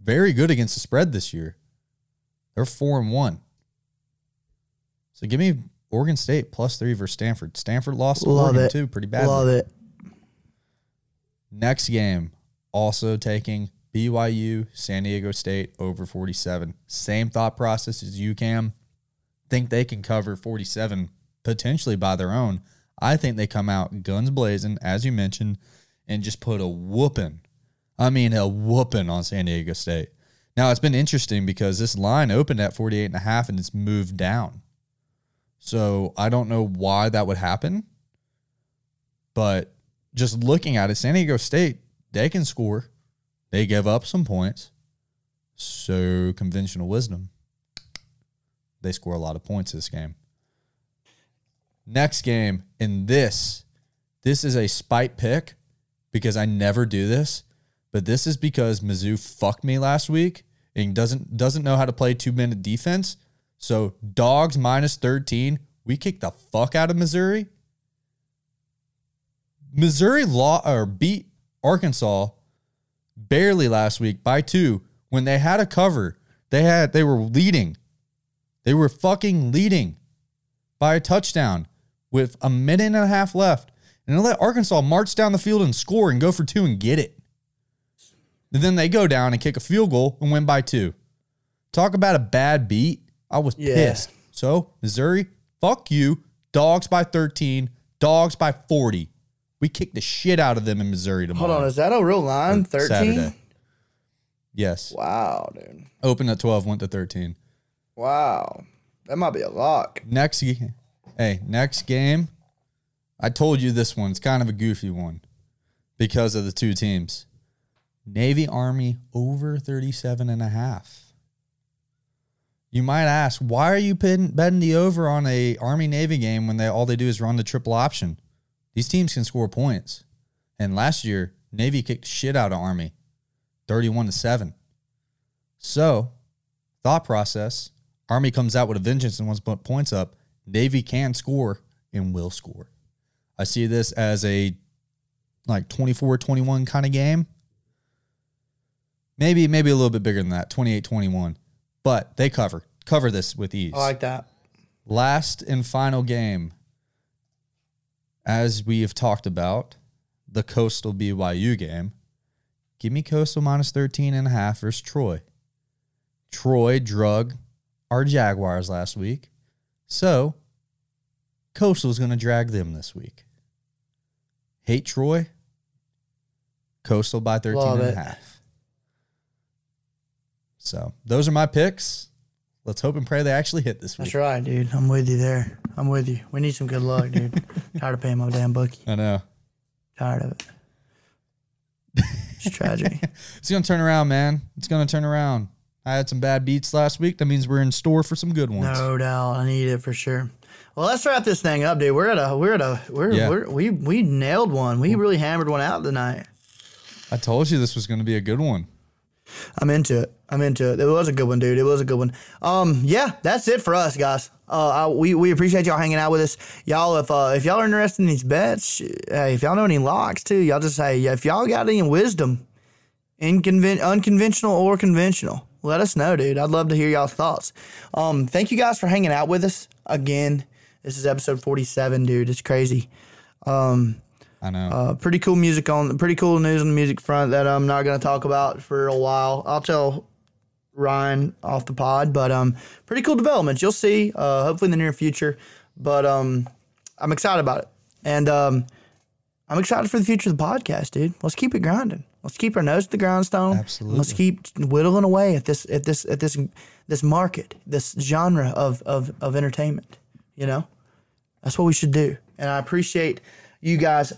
very good against the spread this year. They're 4-1. So give me Oregon State +3 versus Stanford. Stanford lost to Oregon too, pretty badly. Love it. Next game, also taking BYU, San Diego State over 47. Same thought process as you, Cam. Think they can cover 47 potentially by their own. I think they come out guns blazing, as you mentioned, and just put a whooping. I mean, a whooping on San Diego State. Now, it's been interesting because this line opened at 48.5 and it's moved down. So I don't know why that would happen. But just looking at it, San Diego State, they can score. They give up some points. So conventional wisdom, they score a lot of points this game. Next game, and this is a spite pick because I never do this. But this is because Mizzou fucked me last week and doesn't know how to play 2-minute defense. So dogs minus 13. We kicked the fuck out of Missouri. Missouri beat Arkansas barely last week by 2 when they had a cover. They were leading. They were fucking leading by a touchdown with a minute and a half left. And they let Arkansas march down the field and score and go for 2 and get it. And then they go down and kick a field goal and win by 2. Talk about a bad beat. I was pissed. So, Missouri, fuck you. Dogs by 13. Dogs by 40. We kicked the shit out of them in Missouri tomorrow. Hold on, is that a real line? 13? Saturday. Yes. Wow, dude. Opened at 12, went to 13. Wow. That might be a lock. Next game. I told you this one's kind of a goofy one because of the two teams. Navy, Army, over 37.5. You might ask, why are you betting the over on a Army-Navy game when all they do is run the triple option? These teams can score points. And last year, Navy kicked shit out of Army, 31-7. So, thought process, Army comes out with a vengeance and wants to put points up. Navy can score and will score. I see this as a 24-21 kind of game. Maybe a little bit bigger than that, 28-21. But they cover this with ease. I like that. Last and final game, as we have talked about, the Coastal BYU game. Give me Coastal minus 13.5 versus Troy. Troy drug our Jaguars last week. So, Coastal's going to drag them this week. Hate Troy. Coastal by 13.5. So, those are my picks. Let's hope and pray they actually hit this week. That's right, dude. I'm with you there. I'm with you. We need some good luck, dude. Tired of paying my damn bookie. I know. Tired of it. It's tragedy. It's going to turn around, man. It's going to turn around. I had some bad beats last week. That means we're in store for some good ones. No doubt. I need it for sure. Well, let's wrap this thing up, dude. We nailed one. We really hammered one out tonight. I told you this was going to be a good one. I'm into it. It was a good one, dude. It was a good one. Yeah, that's it for us, guys. We appreciate y'all hanging out with us. Y'all, if y'all are interested in these bets, if y'all know any locks too, y'all just say, if y'all got any wisdom, unconventional or conventional, let us know, dude. I'd love to hear y'all's thoughts. Thank you guys for hanging out with us again. This is episode 47, dude. It's crazy. I know. Pretty cool music on. Pretty cool news on the music front that I'm not going to talk about for a while. I'll tell Ryan off the pod, but pretty cool developments. You'll see, hopefully in the near future. But I'm excited about it, and I'm excited for the future of the podcast, dude. Let's keep it grinding. Let's keep our nose to the grindstone. Absolutely. Let's keep whittling away at this market, this genre of entertainment. You know, that's what we should do. And I appreciate you guys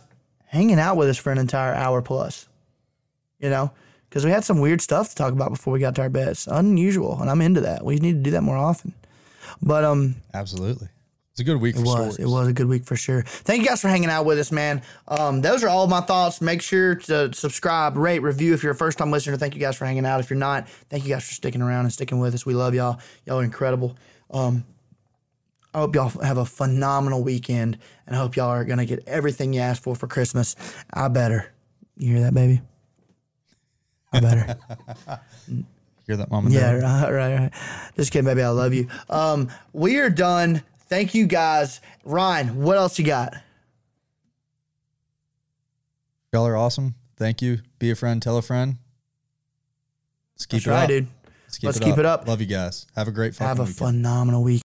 hanging out with us for an entire hour plus, you know, because we had some weird stuff to talk about before we got to our bets. Unusual, and I'm into that. We need to do that more often. But absolutely, it's a good week. It was a good week for sure. Thank you guys for hanging out with us, man. Those are all of my thoughts. Make sure to subscribe, rate, review if you're a first time listener. Thank you guys for hanging out. If you're not, thank you guys for sticking around and sticking with us. We love y'all. Y'all are incredible. I hope y'all have a phenomenal weekend, and I hope y'all are going to get everything you asked for Christmas. I better. You hear that, baby? I better. Hear that, Mom and Dad? Yeah, right. Just kidding, baby. I love you. We are done. Thank you, guys. Ryan, what else you got? Y'all are awesome. Thank you. Be a friend. Tell a friend. Let's keep it up. Dude. Let's keep it up. Love you guys. Have a great fucking weekend. Have a phenomenal week.